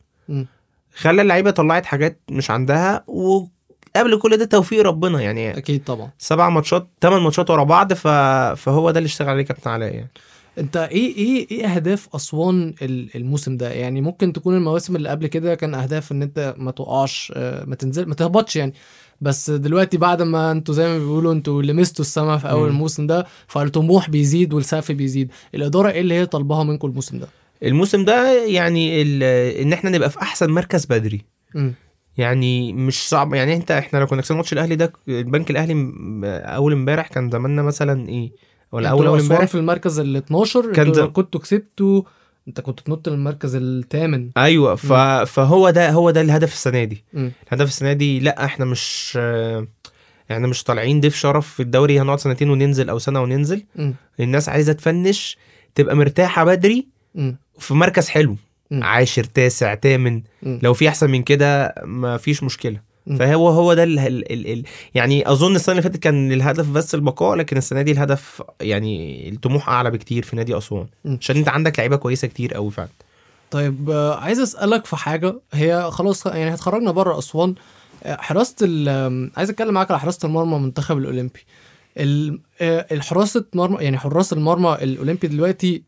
خلى اللعيبه طلعت حاجات مش عندها، وقبل كل ده توفيق ربنا يعني اكيد طبعا. 7 ماتشات 8 ماتشات ورا بعض، فهو ده اللي اشتغل عليه كابتن علاء. يعني انت ايه اهداف اسوان الموسم ده؟ يعني ممكن تكون المواسم اللي قبل كده كان اهداف ان انت ما تقعش، ما تنزل، ما تهبطش يعني. بس دلوقتي بعد ما انتوا زي ما بيقولوا انتوا لمستوا السما في اول الموسم ده، فالطموح بيزيد والسقف بيزيد. الاداره ايه اللي هي طالباها منكم الموسم ده يعني ان احنا نبقى في احسن مركز بدري. يعني مش صعب يعني. احنا لو كنا كسبنا ماتش الاهلي ده، البنك الاهلي اول امبارح، كان زماننا مثلا ايه ولا اول امبارح في المركز ال 12 كنتوا كسبتوا، انت كنت تنط للمركز ال 8. ايوه. فهو ده الهدف السنه دي. الهدف السنه دي لا، احنا مش طالعين ضيف شرف في الدوري هنقعد 2 سنين وننزل او 1 سنة وننزل. الناس عايزه تفنش، تبقى مرتاحه بدري في مركز حلو، 10 9 8. لو في احسن من كده ما فيش مشكله. فهو ده يعني اظن السنه اللي فاتت كان الهدف بس البقاء، لكن السنه دي الهدف يعني الطموح اعلى بكتير في نادي اسوان، عشان انت عندك لعيبه كويسه كتير قوي فعلا. طيب عايز اسالك في حاجه، هي خلاص يعني هتخرجنا بره اسوان. حراسه، عايز اتكلم معاك على حراسه المرمى منتخب الاولمبي. الحراسه مرمى يعني حراس المرمى الاولمبي دلوقتي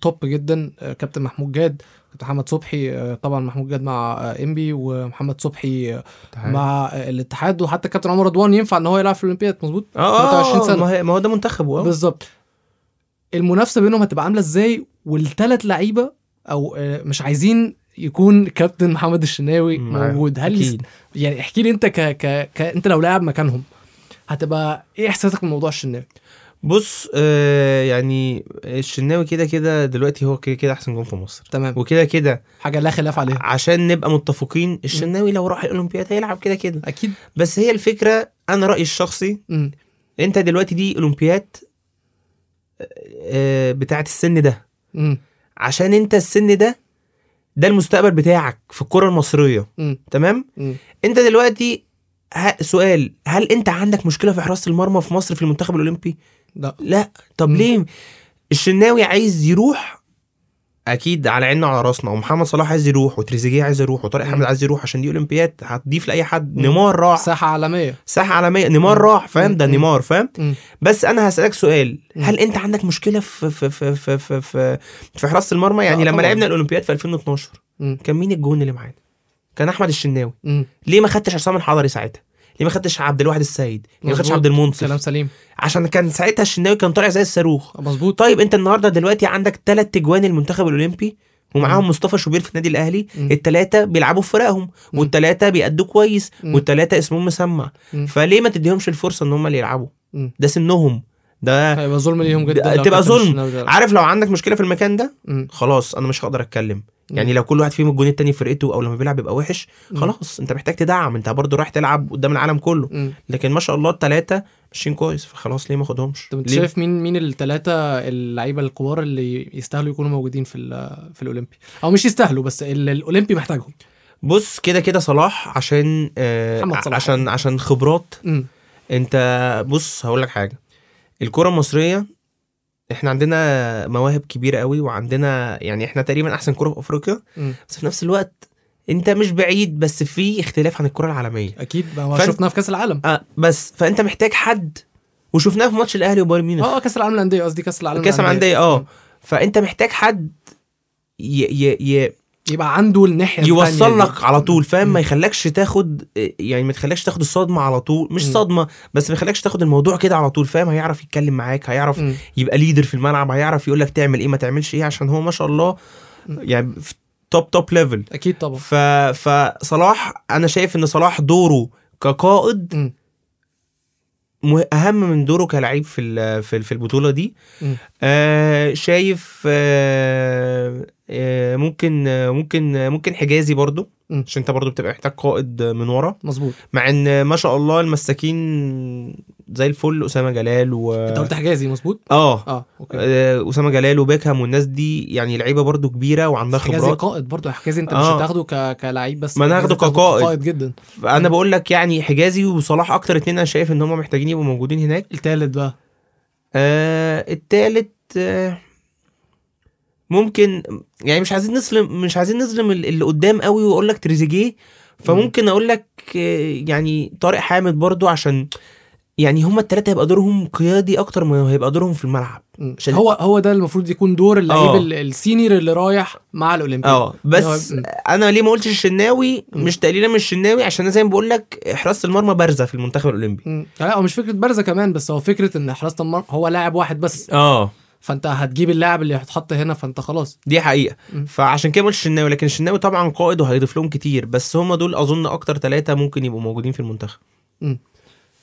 توب جدا. كابتن محمود جاد، محمد صبحي، طبعا محمود جاد مع امبي، ومحمد صبحي مع الاتحاد، وحتى كابتن عمر رضوان ينفع ان هو يلعب في الاولمبياد. مظبوط. 23 سنه، ما هو ده منتخبه بالظبط. المنافسه بينهم هتبقى عامله ازاي؟ والثلاث لعيبه او مش عايزين يكون كابتن محمد الشناوي موجود. هل يعني احكي لي انت انت لو لاعب مكانهم هتبقى ايه احساسك من موضوع الشناوي؟ بص يعني الشناوي كده دلوقتي هو كده احسن جون في مصر. تمام. وكده كده حاجه لا خلاف عليها، عشان نبقى متفقين. الشناوي لو راح الاولمبياد هيلعب كده اكيد. بس هي الفكره، انا رايي الشخصي، انت دلوقتي دي اولمبياد بتاعه السن ده. عشان انت السن ده المستقبل بتاعك في الكره المصريه. تمام. انت دلوقتي سؤال، هل انت عندك مشكله في حراسه المرمى في مصر في المنتخب الاولمبي؟ لا. طب ليه الشناوي عايز يروح؟ اكيد على عيننا وعلى راسنا. ومحمد صلاح عايز يروح، وتريزيجيه عايز يروح، وطارق حامد عايز يروح، عشان دي اولمبياد هتضيف لاي حد. نيمار راح، ساحه عالميه. نيمار راح، فاهم؟ ده نيمار، فاهم؟ بس انا هسالك سؤال، هل انت عندك مشكله في في في في في, في, في حراسه المرمى؟ يعني لما لعبنا الاولمبياد في 2012 كان مين الجون اللي معانا؟ كان احمد الشناوي. ليه ما خدتش عصام الحضري ساعتها؟ ليه ما خدتش عبد الواحد السيد؟ ليه ما خدتش عبد المنصف؟ كلام سليم. عشان كان ساعتها الشناوي كان طالع زي الصاروخ. مظبوط. طيب انت النهارده دلوقتي عندك 3 تجوان المنتخب الاولمبي ومعاهم مصطفى شوبير في النادي الاهلي، الثلاثه بيلعبوا في فرقهم والثلاثه بيأدوا كويس والثلاثه اسمهم مسمع، فليه ما تديهمش الفرصه ان هم اللي يلعبوا؟ ده سنهم، ده هيبقى ظلم ليهم جدا، تبقى ظلم. عارف لو عندك مشكله في المكان ده خلاص انا مش هقدر اتكلم، يعني لو كل واحد فيهم الجون التاني فرقته او لما بيلعب يبقى وحش خلاص انت محتاج تدعم، انت برضو رايح تلعب قدام العالم كله. لكن ما شاء الله الثلاثه ماشيين كويس، فخلاص ليه ما اخدهمش؟ انت شايف مين الثلاثه اللعيبه الكبار اللي يستاهلوا يكونوا موجودين في الاولمبي او مش يستاهلوا بس الاولمبي محتاجهم؟ بص كده صلاح عشان صلاح. عشان خبرات. انت بص هقول لك حاجه، الكرة المصرية احنا عندنا مواهب كبيرة قوي وعندنا يعني احنا تقريبا احسن كرة في افريقيا، بس في نفس الوقت انت مش بعيد بس في اختلاف عن الكرة العالمية اكيد بقى، شفناها في كاس العالم بس فانت محتاج حد، وشفناها في ماتش الاهلي وبايرن ميونخ كاس العالم للاندية، قصدي كاس العالم للاندية فانت محتاج حد يبقى عنده الناحيه يوصل لك على طول، فاهم؟ ما يخلكش تاخد يعني ما تخليكش تاخد الصدمه على طول، مش صدمه بس ما يخليكش تاخد الموضوع كده على طول، فاهم؟ هيعرف يتكلم معاك، هيعرف يبقى ليدر في الملعب، هيعرف يقول لك تعمل ايه ما تعملش ايه، عشان هو ما شاء الله يعني في توب ليفل اكيد طبعا. فصلاح انا شايف ان صلاح دوره كقائد اهم من دوره كلاعب في البطوله دي. شايف ممكن حجازي برضو عشان انت برضو بتبقى محتاج قائد من ورا. مظبوط. مع ان ما شاء الله المساكين زي الفل أسامة جلال انت قلت حجازي مظبوط؟ اوكي. أسامة جلال وبيكهام والناس دي يعني لعيبه برضو كبيره وعندها خبرات. حجازي قائد برضو، حجازي انت مش هتاخده كلاعب بس، ما هناخده كقائد جدا. انا بقول لك يعني حجازي وصلاح اكتر اتنين انا شايف ان هم محتاجين يبقوا موجودين هناك. الثالث بقى ممكن يعني مش عايزين نظلم اللي قدام قوي واقول لك تريزيجيه، فممكن اقول لك يعني طارق حامد برضو، عشان يعني هما الثلاثه هيبقى دورهم قيادي اكتر ما هيبقى دورهم في الملعب. هو ده المفروض يكون دور اللعيب السينيور اللي رايح مع الاولمبي. بس انا ليه ما قلتش الشناوي؟ مش تقليلا من الشناوي، عشان زي ما بقول لك حراسه المرمى بارزه في المنتخب الاولمبي. لا هو مش فكره بارزه كمان، بس هو فكره ان حراسه المرمى هو لاعب واحد بس، فانت هتجيب اللاعب اللي هتحط هنا، فانت خلاص دي حقيقه. فعشان كده مش الشناوي، لكن الشناوي طبعا قائد وهيضيف لهم كتير، بس هم دول اظن اكتر 3 ممكن يبقوا موجودين في المنتخب.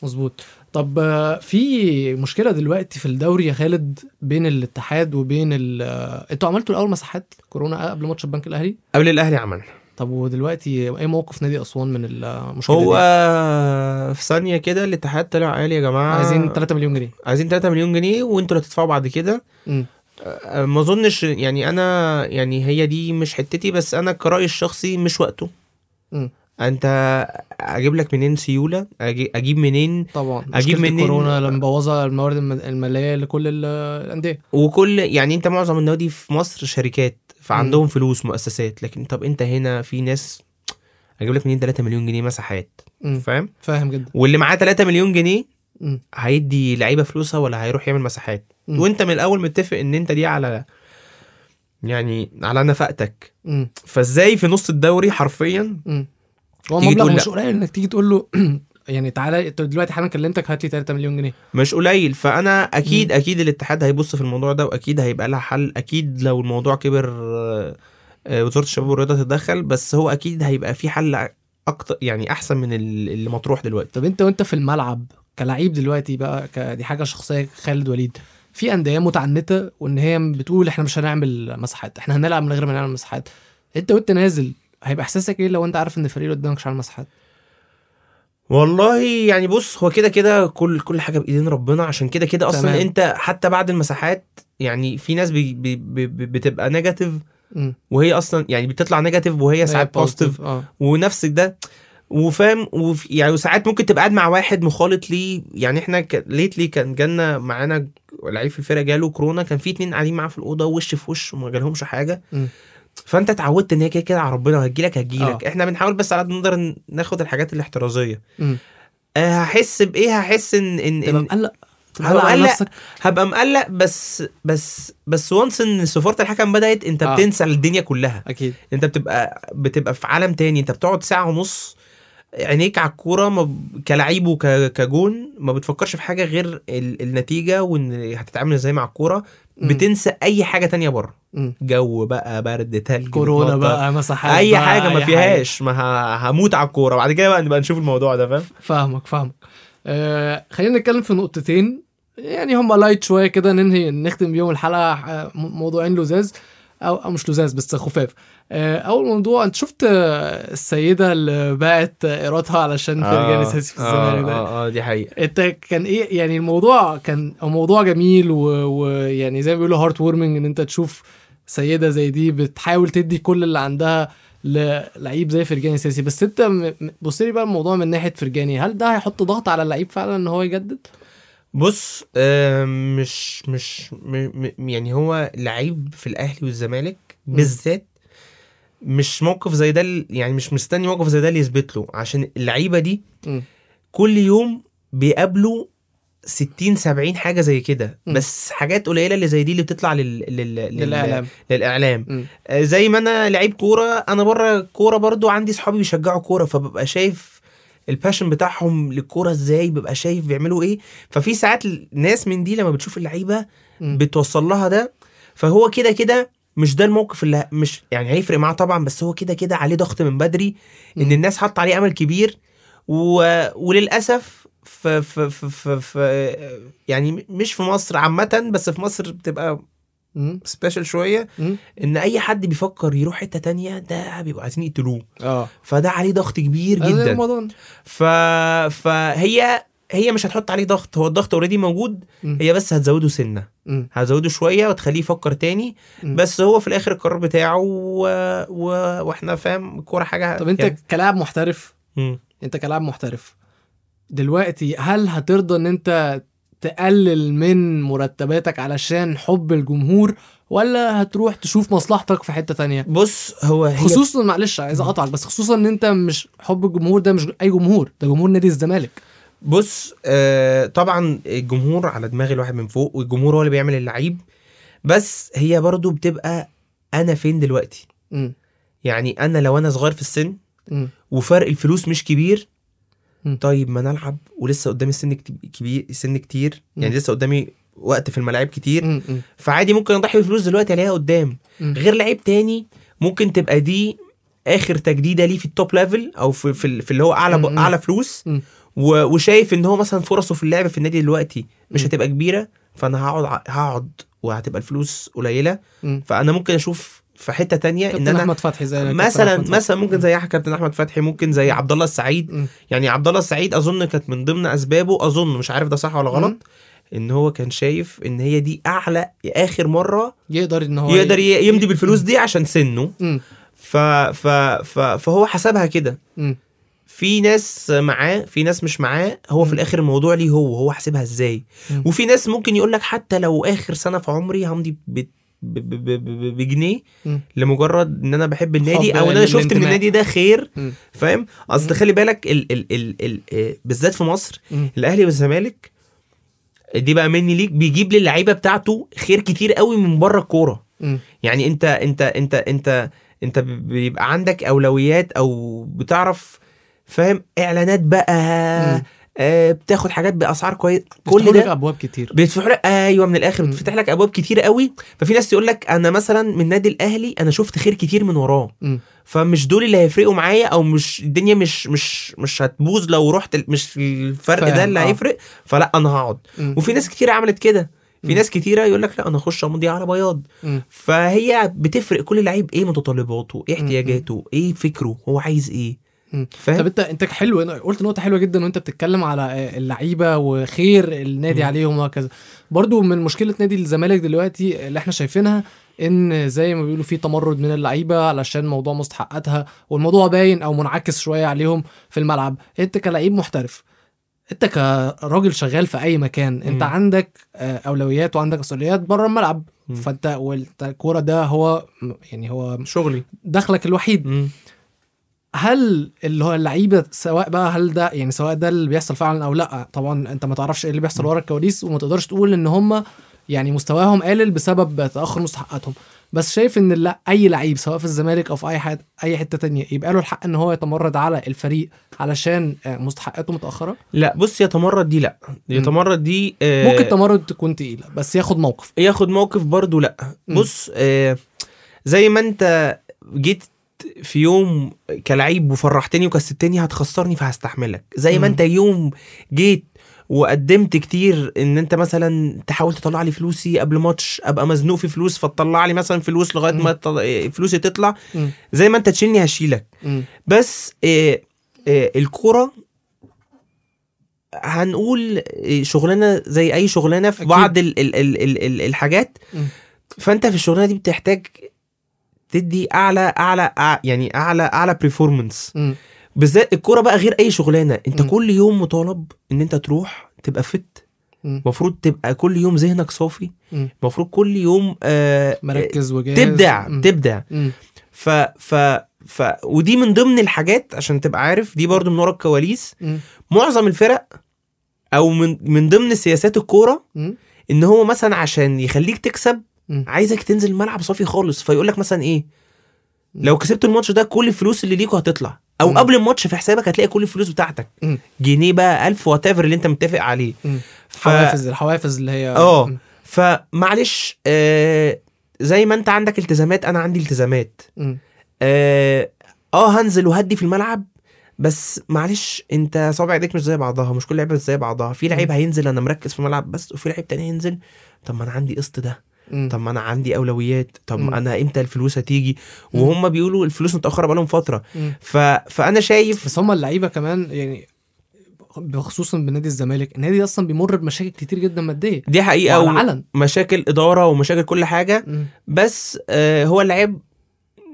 مظبوط. طب في مشكله دلوقتي في الدوري يا خالد بين الاتحاد وبين انتوا عملتوا الاول مساحات كورونا قبل ماتش البنك الاهلي؟ قبل الاهلي عملنا. طب ودلوقتي ايه موقف نادي اسوان من المشكله دي؟ هو في ثانيه كده الاتحاد طلع قال يا جماعه عايزين 3 مليون جنيه وانتوا اللي هتدفعوا بعد كده. ما اظنش يعني انا يعني هي دي مش حتتي، بس انا كرأيي الشخصي مش وقته. انت اجيب لك منين سيوله؟ اجيب منين؟ طبعا اجيب منين؟ الكورونا لما بوظها الموارد الماليه لكل الانديه وكل، يعني انت معظم النوادي في مصر شركات، فعندهم فلوس مؤسسات، لكن طب انت هنا في ناس اجيب لك منين 3 مليون جنيه مساحات؟ فاهم جدا. واللي معاه 3 مليون جنيه هيدي لعيبه فلوسها ولا هيروح يعمل مساحات؟ وانت من الاول متفق ان انت دي على يعني على نفقتك، فازاي في نص الدوري حرفيا هو مبلغ مش قليل انك تيجي تقول له يعني تعالى دلوقتي حالا كلمتك هات لي 3 مليون جنيه، مش قليل. فانا اكيد الاتحاد هيبص في الموضوع ده، واكيد هيبقى لها حل، اكيد لو الموضوع كبر وزارة الشباب والرياضة تتدخل، بس هو اكيد هيبقى في حل اكتر يعني احسن من اللي مطروح دلوقتي. طب انت وانت في الملعب كلاعب دلوقتي بقى، دي حاجه شخصيه خالد وليد، في انديه متعنته وان هي بتقول احنا مش هنعمل مساحات، احنا هنلعب من غير ما نعمل مساحات، انت وانت نازل هيبقى احساسك ايه لو انت عارف ان الفريق اللي قدامك مش على المساحات؟ والله يعني بص هو كده كل حاجه بايدين ربنا، عشان كده اصلا تمام. انت حتى بعد المساحات يعني في ناس بتبقى نيجاتيف وهي اصلا يعني بتطلع نيجاتيف وهي ساعات بوزيتيف ونفسك ده وفاهم يعني وساعات ممكن تبقى قاعد مع واحد مخالط ليه، يعني احنا ليتلي كان جالنا معانا لعيب في الفرقه جاله كورونا، كان في 2 قاعدين معاه في الاوضه وش في وش وما جالهمش حاجه. فانت اتعودت ان هي كده على ربنا، هتجيلك. احنا بنحاول بس على قد ما نقدر ناخد الحاجات الاحترازيه. هحس بايه؟ هحس ان هبقى مقلق، بس وانس ان صفاره الحكم بدات انت بتنسى الدنيا كلها. اكيد انت بتبقى في عالم تاني، انت بتقعد ساعه ونص عينيك على الكوره كلاعب وكجون، ما بتفكرش في حاجه غير النتيجه وان هتتعامل ازاي مع الكوره، بتنسى اي حاجه تانية بره، جو بقى، برد، تلج، كورونا بقى، مساحات، اي حاجه ما فيهاش، ما هموت على الكوره. بعد كده بقى نبقى نشوف الموضوع ده. فاهمك. خلينا نتكلم في نقطتين يعني هما لايت شويه كده، ننهي نختم بيهم الحلقه. موضوعين لزاز او مش لزاز بس خفاف. اول موضوع، انت شفت السيده اللي باعت ايرادها علشان فرجاني ساسي في الزمالك ده؟ دي حقيقه. انت كان ايه يعني الموضوع؟ كان موضوع جميل ويعني زي ما بيقولوا هارت وورمنج، ان انت تشوف سيده زي دي بتحاول تدي كل اللي عندها للعيب زي فرجاني ساسي. بس انت بص لي بقى الموضوع من ناحيه فرجاني، هل ده هيحط ضغط على اللعيب فعلا ان هو يجدد؟ بص، مش يعني هو لعيب في الاهلي والزمالك بالذات، مش موقف زي ده يعني مش مستني موقف زي ده اللي يثبت له، عشان اللعيبه دي كل يوم بيقابلوا 60-70 حاجه زي كده، بس حاجات قليله اللي زي دي اللي بتطلع للاعلام. زي ما انا لعيب كوره، انا بره الكوره برضو عندي صحابي بيشجعوا كوره، فببقى شايف الباشن بتاعهم للكوره ازاي، ببقى شايف بيعملوا ايه. ففي ساعات ناس من دي لما بتشوف اللعيبه بتوصل لها ده، فهو كده كده مش ده الموقف اللي مش يعني هيفرق معاه طبعا، بس هو كده كده عليه ضغط من بدري ان الناس حط عليه امل كبير وللاسف يعني مش في مصر عامه، بس في مصر بتبقى سبيشال شويه، ان اي حد بيفكر يروح حته تانية ده بيبقوا عايزين يقتلوه. فده عليه ضغط كبير جدا. فهي مش هتحط عليه ضغط، هو الضغط اوريدي موجود، هي بس هتزوده سنه، هتزوده شويه وتخليه يفكر تاني. بس هو في الاخر القرار بتاعه واحنا فاهم الكوره حاجه. طب انت يعني كلاعب محترف، انت كلاعب محترف دلوقتي، هل هترضى ان انت تقلل من مرتباتك علشان حب الجمهور، ولا هتروح تشوف مصلحتك في حته تانية؟ بص، هو خصوصا معلش عايز اقطعك، بس خصوصا ان انت مش حب الجمهور ده مش اي جمهور، ده جمهور نادي الزمالك. بص، طبعا الجمهور على دماغ الواحد من فوق، والجمهور هو اللي بيعمل اللعيب، بس هي برضو بتبقى انا فين دلوقتي. يعني انا لو انا صغير في السن وفرق الفلوس مش كبير، طيب ما نلعب ولسه قدامي السن كبير، سن كتير يعني لسه قدامي وقت في الملاعب كتير، فعادي ممكن اضحي بالفلوس دلوقتي عليها قدام. غير لعيب تاني ممكن تبقى دي اخر تجديده ليه في التوب ليفل، او في اللي هو اعلى فلوس، وشايف ان هو مثلا فرصه في اللعب في النادي دلوقتي مش هتبقى كبيره، فانا هقعد وهتبقى الفلوس قليله، فانا ممكن اشوف في حته تانية ان انا احمد فتحي زي مثلا ممكن زي كابتن احمد فتحي، ممكن زي عبد الله السعيد. يعني عبد الله السعيد اظن كانت من ضمن اسبابه، اظن مش عارف ده صح ولا غلط، ان هو كان شايف ان هي دي اعلى اخر مره يقدر يمضي بالفلوس دي عشان سنه، فهو حسبها كده. في ناس معاه، في ناس مش معاه، هو في الاخر الموضوع ليه هو حاسبها ازاي. وفي ناس ممكن يقولك حتى لو اخر سنه في عمري همضي بجنيه، لمجرد ان انا بحب النادي او انا شفت ان النادي ده خير. فاهم؟ اصل خلي بالك بالذات في مصر الاهلي والزمالك دي بقى مني ليك، بيجيب للعيبه بتاعته خير كتير قوي من بره الكوره. يعني انت بيبقى عندك اولويات، او بتعرف فاهم اعلانات بقى، بتاخد حاجات باسعار كويس، كل ده ابواب كتير بيتفتح لك. ايوه، من الاخر بتفتح لك ابواب كتير قوي. ففي ناس تقول لك انا مثلا من النادي الاهلي انا شفت خير كتير من وراه، فمش دول اللي هيفرقوا معايا، او مش الدنيا مش هتبوظ لو رحت، مش الفرق ده اللي هيفرق، فلا انا هقعد. وفي ناس كتير عملت كده، في ناس كتيره يقول لك لا انا اخش امضي على بياض. فهي بتفرق كل لعيب ايه متطلباته، ايه احتياجاته، ايه فكره، هو عايز ايه. طب انت حلو، انا قلت نقطه حلوه جدا وانت بتتكلم على اللعيبه وخير النادي عليهم وهكذا. برضو من مشكله نادي الزمالك دلوقتي اللي احنا شايفينها، ان زي ما بيقولوا في تمرد من اللعيبه علشان موضوع مستحقاتها، والموضوع باين او منعكس شويه عليهم في الملعب. انت كلاعب محترف، انت كراجل شغال في اي مكان، انت عندك اولويات وعندك مسؤوليات بره الملعب، فانت والكوره ده هو يعني هو شغلي، دخلك الوحيد. هل اللي هو اللعيبه سواء بقى، هل ده يعني سواء ده اللي بيحصل فعلا او لا، طبعا انت ما تعرفش ايه اللي بيحصل ورا الكواليس، وما تقدرش تقول ان هم يعني مستواهم قلل بسبب تاخر مستحقاتهم. بس شايف ان لا اي لعيب سواء في الزمالك او في اي حته تانية يبقى له الحق ان هو يتمرد على الفريق علشان مستحقاته متاخره؟ لا بص يتمرد دي لا يتمرد دي ممكن تمرد تكون تقيله بس ياخد موقف برضو لا. بص زي ما انت جيت في يوم كلعيب وفرحتني وكسبتني هتخسرني فهستحملك, زي ما انت يوم جيت وقدمت كتير ان انت مثلا تحاول تطلع لي فلوسي قبل ماتش ابقى مزنوق في فلوس فتطلع لي مثلا فلوس لغايه ما فلوسي تطلع, زي ما انت تشيلني هشيلك. بس الكرة هنقول شغلانه زي اي شغلانه في بعض الحاجات, فانت في الشغلانه دي بتحتاج تدي اعلى برفورمانس. بالذات الكوره بقى غير اي شغلانه, انت كل يوم مطالب ان انت تروح تبقى فت, المفروض تبقى كل يوم ذهنك صافي, المفروض كل يوم مركز وجاهز تبدع. ودي من ضمن الحاجات عشان تبقى عارف دي برضو من ورا الكواليس. معظم الفرق او من ضمن سياسات الكوره ان هو مثلا عشان يخليك تكسب عايزك تنزل الملعب صافي خالص, فيقولك مثلا ايه لو كسبت الماتش ده كل الفلوس اللي ليكوا هتطلع, او قبل الماتش في حسابك هتلاقي كل الفلوس بتاعتك جنيه بقى 1000 واتيفر اللي انت متفق عليه. الحوافز اللي هي فمعلش زي ما انت عندك التزامات انا عندي التزامات, هنزل وهدي في الملعب بس معلش انت صابع ايديك مش زي بعضها, مش كل لعيبه مش زي بعضها, في لعيب هينزل انا مركز في الملعب بس وفي لعيب تاني هينزل طب ما انا عندي قسط ده, طب ما انا عندي اولويات, طب انا امتى الفلوس هتيجي, وهم بيقولوا الفلوس متاخره بقالهم فتره. فانا شايف بس هم اللعيبه كمان يعني بخصوصا بنادي الزمالك, النادي اصلا بيمر بمشاكل كتير جدا ماديه دي حقيقه, مشاكل اداره ومشاكل كل حاجه. بس هو اللعيب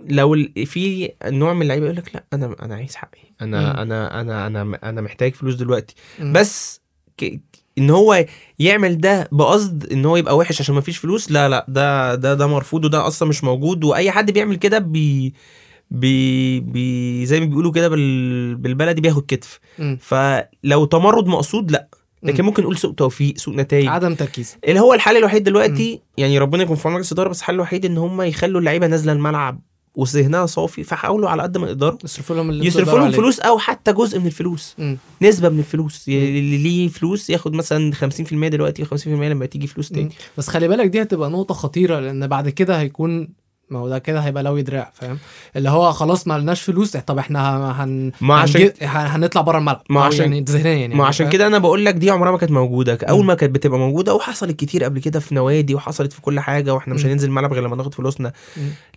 لو في نوع من اللعيبه يقول لك لا انا عايز حقي, انا محتاج فلوس دلوقتي. بس ان هو يعمل ده بقصد ان هو يبقى وحش عشان ما فيش فلوس, لا ده مرفوض وده اصلا مش موجود. واي حد بيعمل كده بي زي ما بيقولوا كده بالبلدي بياخد كتف. فلو تمرد مقصود لا, لكن ممكن نقول سوء توفيق, سوء نتائج, عدم تركيز, اللي هو الحل الوحيد دلوقتي. يعني ربنا يكون في عون مجلس الاداره, بس الحل الوحيد ان هم يخلوا اللعيبه نازله الملعب وذهنها صافي, فحاولوا على قد ما يقدروا يصرفوا لهم فلوس او حتى جزء من الفلوس, نسبه من الفلوس, اللي ليه فلوس ياخد مثلا 50% دلوقتي و50% لما تيجي فلوس تاني. بس خلي بالك دي هتبقى نقطه خطيره, لان بعد كده هيكون ما هو ده كده هيبقى لو دراع, فاهم اللي هو خلاص ما لناش فلوس, طب احنا هنطلع بره الملعب, يعني ذهنيا يعني. ما عشان كده انا بقول لك دي عمرها ما كانت موجوده, اول ما كانت بتبقى موجوده وحصلت كتير قبل كده في نوادي وحصلت في كل حاجه, واحنا مش هننزل الملعب غير لما ناخد فلوسنا.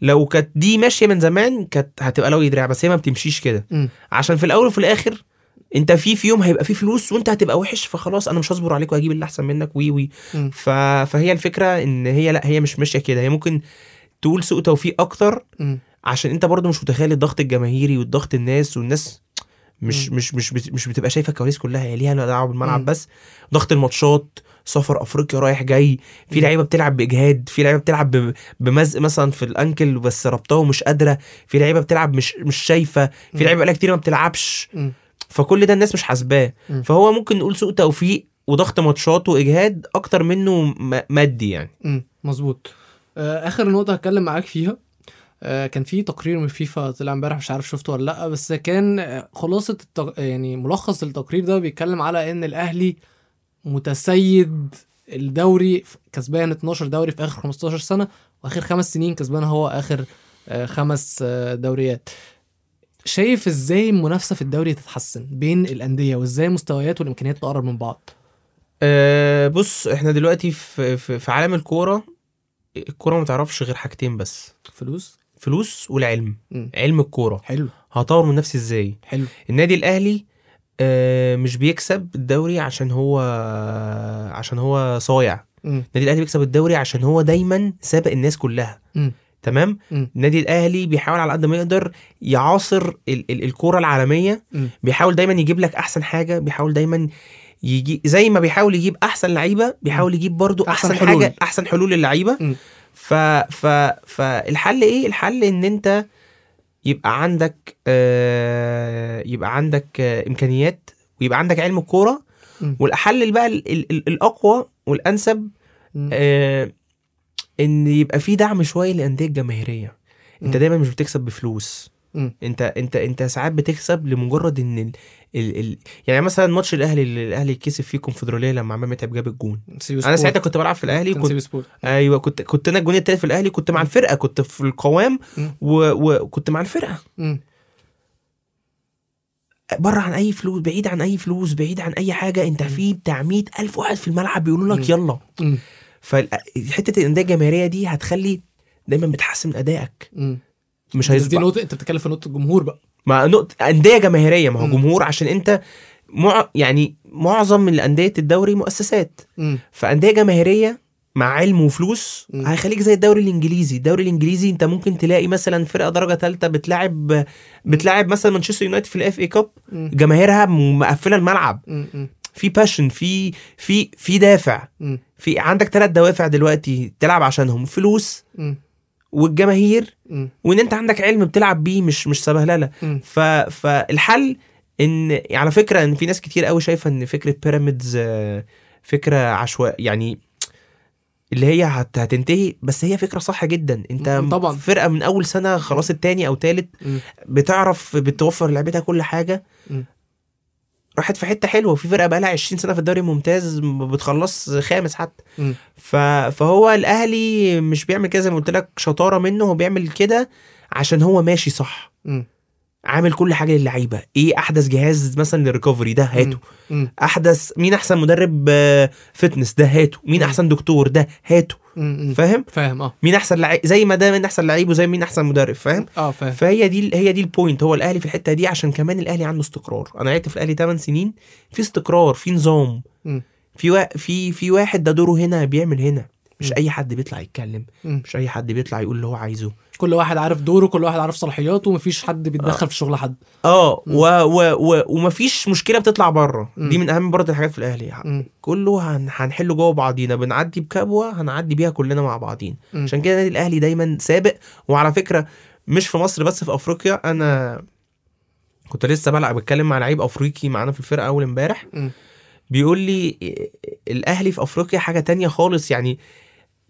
لو كانت دي ماشيه من زمان كانت هتبقى لو دراع, بس هي ما بتمشيش كده, عشان في الاول وفي الاخر انت في يوم هيبقى في فلوس وانت هتبقى وحش, فخلاص انا مش هصبر عليك وهجيب اللي احسن منك وي. فهي الفكره ان هي لا, هي مش ماشيه كده, هي ممكن تقول سوء توفيق اكتر, عشان انت برضو مش متخيل الضغط الجماهيري والضغط الناس, والناس مش بتبقى شايفه الكواليس كلها, هي ليها دعوه بالملعب بس, ضغط الماتشات, سفر افريقيا رايح جاي, في لعيبه بتلعب باجهاد, في لعيبه بتلعب بمزق مثلا في الانكل بس ربطها ومش قادره, في لعيبه بتلعب مش شايفه, في لعيبه بقى كتير ما بتلعبش, فكل ده الناس مش حاسباه. فهو ممكن نقول سوء توفيق وضغط ماتشات واجهاد اكتر منه مادي يعني. مظبوط. اخر نقطه هتكلم معاك فيها, كان في تقرير من فيفا طلع امبارح, مش عارف شفته ولا لا, بس كان خلاصه يعني ملخص التقرير ده بيتكلم على ان الاهلي متسيد الدوري, كسبان 12 دوري في اخر 15 سنه, واخر 5 سنين كسبان هو اخر 5 دوريات. شايف ازاي المنافسه في الدوري تتحسن بين الانديه, وازاي المستويات والامكانيات تقرب من بعض؟ بص احنا دلوقتي في عالم الكوره ما تعرفش غير حاجتين بس, فلوس والعلم. علم الكوره حلو, هطور من نفسي ازاي. حلو, النادي الاهلي مش بيكسب الدوري عشان هو صايع, النادي الاهلي بيكسب الدوري عشان هو دايما سابق الناس كلها. تمام. النادي الاهلي بيحاول على قد ما يقدر يعاصر الكوره العالميه, بيحاول دايما يجيب لك احسن حاجه, بيحاول دايما يجي زي ما بيحاول يجيب احسن لعيبه, بيحاول يجيب برضو احسن حاجه, احسن حلول للعيبه. فالحل ايه؟ الحل ان انت يبقى عندك امكانيات, ويبقى عندك علم الكوره, والحل بقى الاقوى والانسب ان يبقى في دعم شويه للانديه الجماهيريه. انت دايما مش بتكسب بفلوس، انت ساعات بتكسب لمجرد ان يعني مثلا ماتش الاهلي كسب فيه الكونفدراليه لما عماد متعب جاب الجون. انا ساعتها كنت بلعب في الاهلي، كنت انا الجون التالت في الاهلي، كنت مع الفرقه، كنت في القوام وكنت مع الفرقه، بره عن اي فلوس، بعيد عن اي فلوس، بعيد عن اي حاجه. انت في بتاع 100,000 واحد في الملعب بيقولوا لك يلا. فالحته الانديه الجماهيريه دي هتخلي دايما بتحسن من ادائك، مش هيزيد نقطه. انت بتتكلم في نقطه الجمهور بقى، مع نقطه انديه جماهيريه، ما هو جمهور، عشان انت يعني معظم من الانديه الدوري مؤسسات، فانديه جماهيريه مع علم وفلوس هيخليك زي الدوري الانجليزي. الدوري الانجليزي انت ممكن تلاقي مثلا فرقه درجه ثالثه بتلعب مثلا مانشستر يونايتد في الاف اي كاب، جماهيرها مقفله الملعب، في باشن، في دافع، في عندك 3 دوافع دلوقتي تلعب عشانهم، فلوس والجماهير، وان انت عندك علم بتلعب بيه، مش سبهلله. فالحل ان، على فكره، ان في ناس كتير قوي شايفه ان فكره بيراميدز فكره عشوائيه، يعني اللي هي هتنتهي، بس هي فكره صح جدا. انت طبعا فرقه من اول سنه خلاص، التاني او تالت، بتعرف بتوفر لعبتها كل حاجه، راحت في حته حلوه. في فرقه بقى لها 20 سنه في الدوري الممتاز بتخلص 5 حتى. فهو الاهلي مش بيعمل كده زي ما قلت لك شطاره منه، هو بيعمل كده عشان هو ماشي صح، عامل كل حاجه للعيبه. ايه احدث جهاز مثلا للريكفري، ده هاته. احدث، مين احسن مدرب فتنس، ده هاته. مين احسن دكتور، ده هاته. فاهم مين احسن لعيب، زي ما ده مين احسن لعيب وزي مين احسن مدرب، فاهم. فهي دي البوينت. هو الاهلي في الحته دي، عشان كمان الاهلي عنده استقرار. انا قعدت في الاهلي 8 سنين، في استقرار، في نظام، في واحد ده دوره هنا بيعمل هنا، مش اي حد بيطلع يتكلم، مش اي حد بيطلع يقول اللي هو عايزه، كل واحد عارف دوره، كل واحد عارف صلاحياته، ومفيش حد بيتدخل في شغل حد. ومفيش مشكله بتطلع بره. دي من اهم برضه الحاجات في الاهلي، كله هنحله جوه بعضينا، بنعدي بكبوه هنعدي بيها كلنا مع بعضين. عشان كده النادي الاهلي دايما سابق. وعلى فكره مش في مصر بس، في افريقيا. انا كنت لسه بتكلم مع لعيب افريقي معانا في الفرقه اول امبارح، بيقول لي الاهلي في افريقيا حاجه تانية خالص. يعني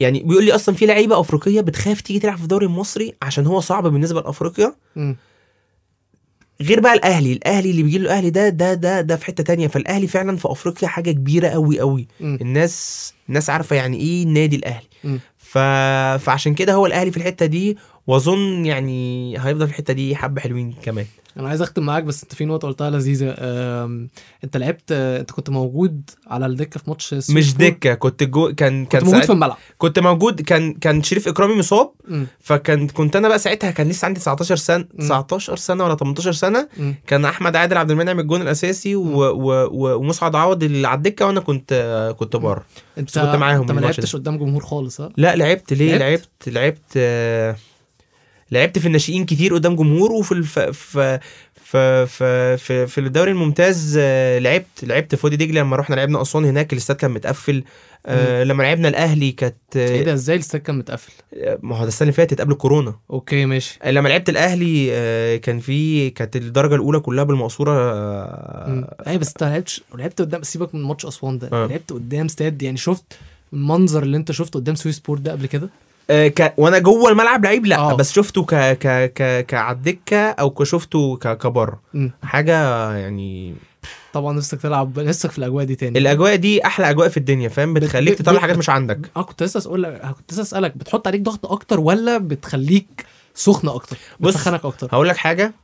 بيقول لي اصلا في لعيبه افريقيه بتخاف تيجي تلعب في الدوري المصري عشان هو صعب بالنسبه لافريقيا، غير بقى الاهلي اللي بيجي له. الاهلي ده في حته تانية. فالاهلي فعلا في افريقيا حاجه كبيره قوي قوي، الناس عارفه يعني ايه النادي الاهلي. فعشان كده هو الاهلي في الحته دي، واظن يعني هيفضل في الحته دي حبه حلوين كمان. انا عايز اختم معاك، بس انت في نقطه قلتها لذيذه. انت لعبت، انت كنت موجود على الدكه في ماتش، مش دكه، كنت موجود في الملعب، كنت موجود. كان شريف اكرامي مصاب، كنت انا بقى ساعتها كان لسه عندي 19 سنه ولا 18 سنه. كان احمد عبد المنعم الجون الاساسي ومصعد عوض اللي على الدكه، وانا كنت بره. انت كنت معاهم. انت ما لعبتش قدام جمهور خالص؟ لا، لعبت. ليه؟ لعبت في الناشئين كتير قدام جمهور، وفي في الدوري الممتاز لعبت في وادي دجلة لما رحنا لعبنا أسوان، هناك الاستاد كان متقفل. لما لعبنا الاهلي كانت ايه ده، ازاي الاستاد كان متقفل؟ ما هو ده السنه اللي فاتت قبل الكورونا. اوكي ماشي. لما لعبت الاهلي كانت الدرجه الاولى كلها بالمقصوره. بس انت لعبت قدام، سيبك من ماتش أسوان ده، لعبت قدام استاد، يعني شفت المنظر اللي انت شفته قدام سوي سبورت ده قبل كده؟ وانا جوه الملعب لعيب، لا. بس شفته كعدكه، او كشفته كبر حاجه يعني. طبعا نفسك تلعب، نفسك في الاجواء دي تاني. الاجواء دي احلى اجواء في الدنيا، فاهم، بتخليك تطلع حاجات مش عندك. كنت اسالك بتحط عليك ضغط اكتر، ولا بتخليك سخنه اكتر، بتسخنك اكتر؟ هقول لك حاجه،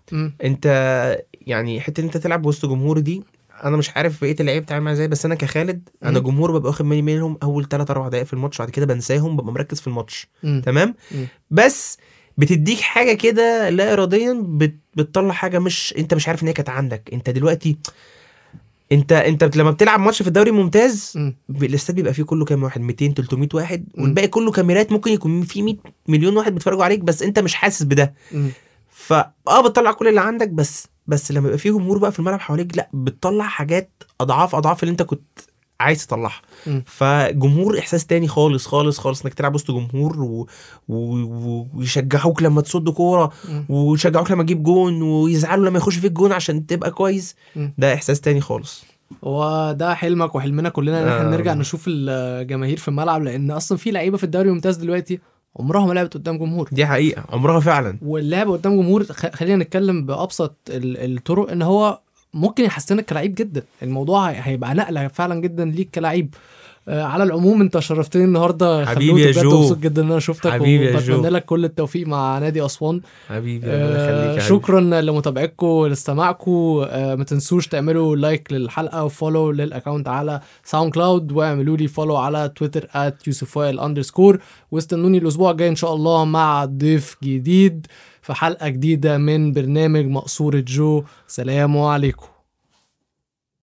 انت يعني حته انت تلعب وسط جمهور دي، انا مش عارف بقيه اللعيبه بتعمل معايا ازاي، بس انا كخالد، انا جمهور ببقى واخد بالي منهم اول 3-4 دقائق في الماتش، بعد كده بنساهم، ببقى مركز في الماتش. تمام. بس بتديك حاجه كده لا اراديا، بتطلع حاجه مش انت مش عارف ان هي كانت عندك. انت دلوقتي انت لما بتلعب ماتش في الدوري الممتاز، الاستاد بيبقى فيه كله كام واحد، 200-300 واحد، والباقي كله كاميرات، ممكن يكون فيه 100 مليون واحد بيتفرجوا عليك، بس انت مش حاسس بده. بتطلع كل اللي عندك، بس لما يبقى فيه جمهور بقى في الملعب حواليك، لا، بتطلع حاجات اضعاف اللي انت كنت عايز تطلعها. فجمهور احساس تاني خالص خالص خالص، انك تلعب وسط جمهور ويشجعوك لما تصد كوره، ويشجعوك لما تجيب جون، ويزعلوا لما يخش فيك جون عشان تبقى كويس. ده احساس تاني خالص. وده حلمك وحلمنا كلنا ان احنا نرجع نشوف الجماهير في الملعب, لان اصلا في لعيبه في الدوري الممتاز دلوقتي عمرها ما لعبت قدام جمهور. دي حقيقه, عمرها فعلا. واللعب قدام جمهور خلينا نتكلم بابسط الطرق ان هو ممكن يحسنك كلاعب جدا, الموضوع هيبقى نقله فعلا جدا ليك كلاعب. على العموم انت شرفتني النهارده حبيبي يا جو, مبسوط جدا ان انا شفتك وبتمنى لك كل التوفيق مع نادي اسوان حبيبي. شكرا لمتابعتكم لاستماعكم. ما تنسوش تعملوا لايك للحلقه وفولو للاكونت على ساوند كلاود, واعملوا لي فولو على تويتر @yusufwael_, واستنوني الاسبوع الجاي ان شاء الله مع ضيف جديد في حلقه جديده من برنامج مقصورة جو. سلام عليكم.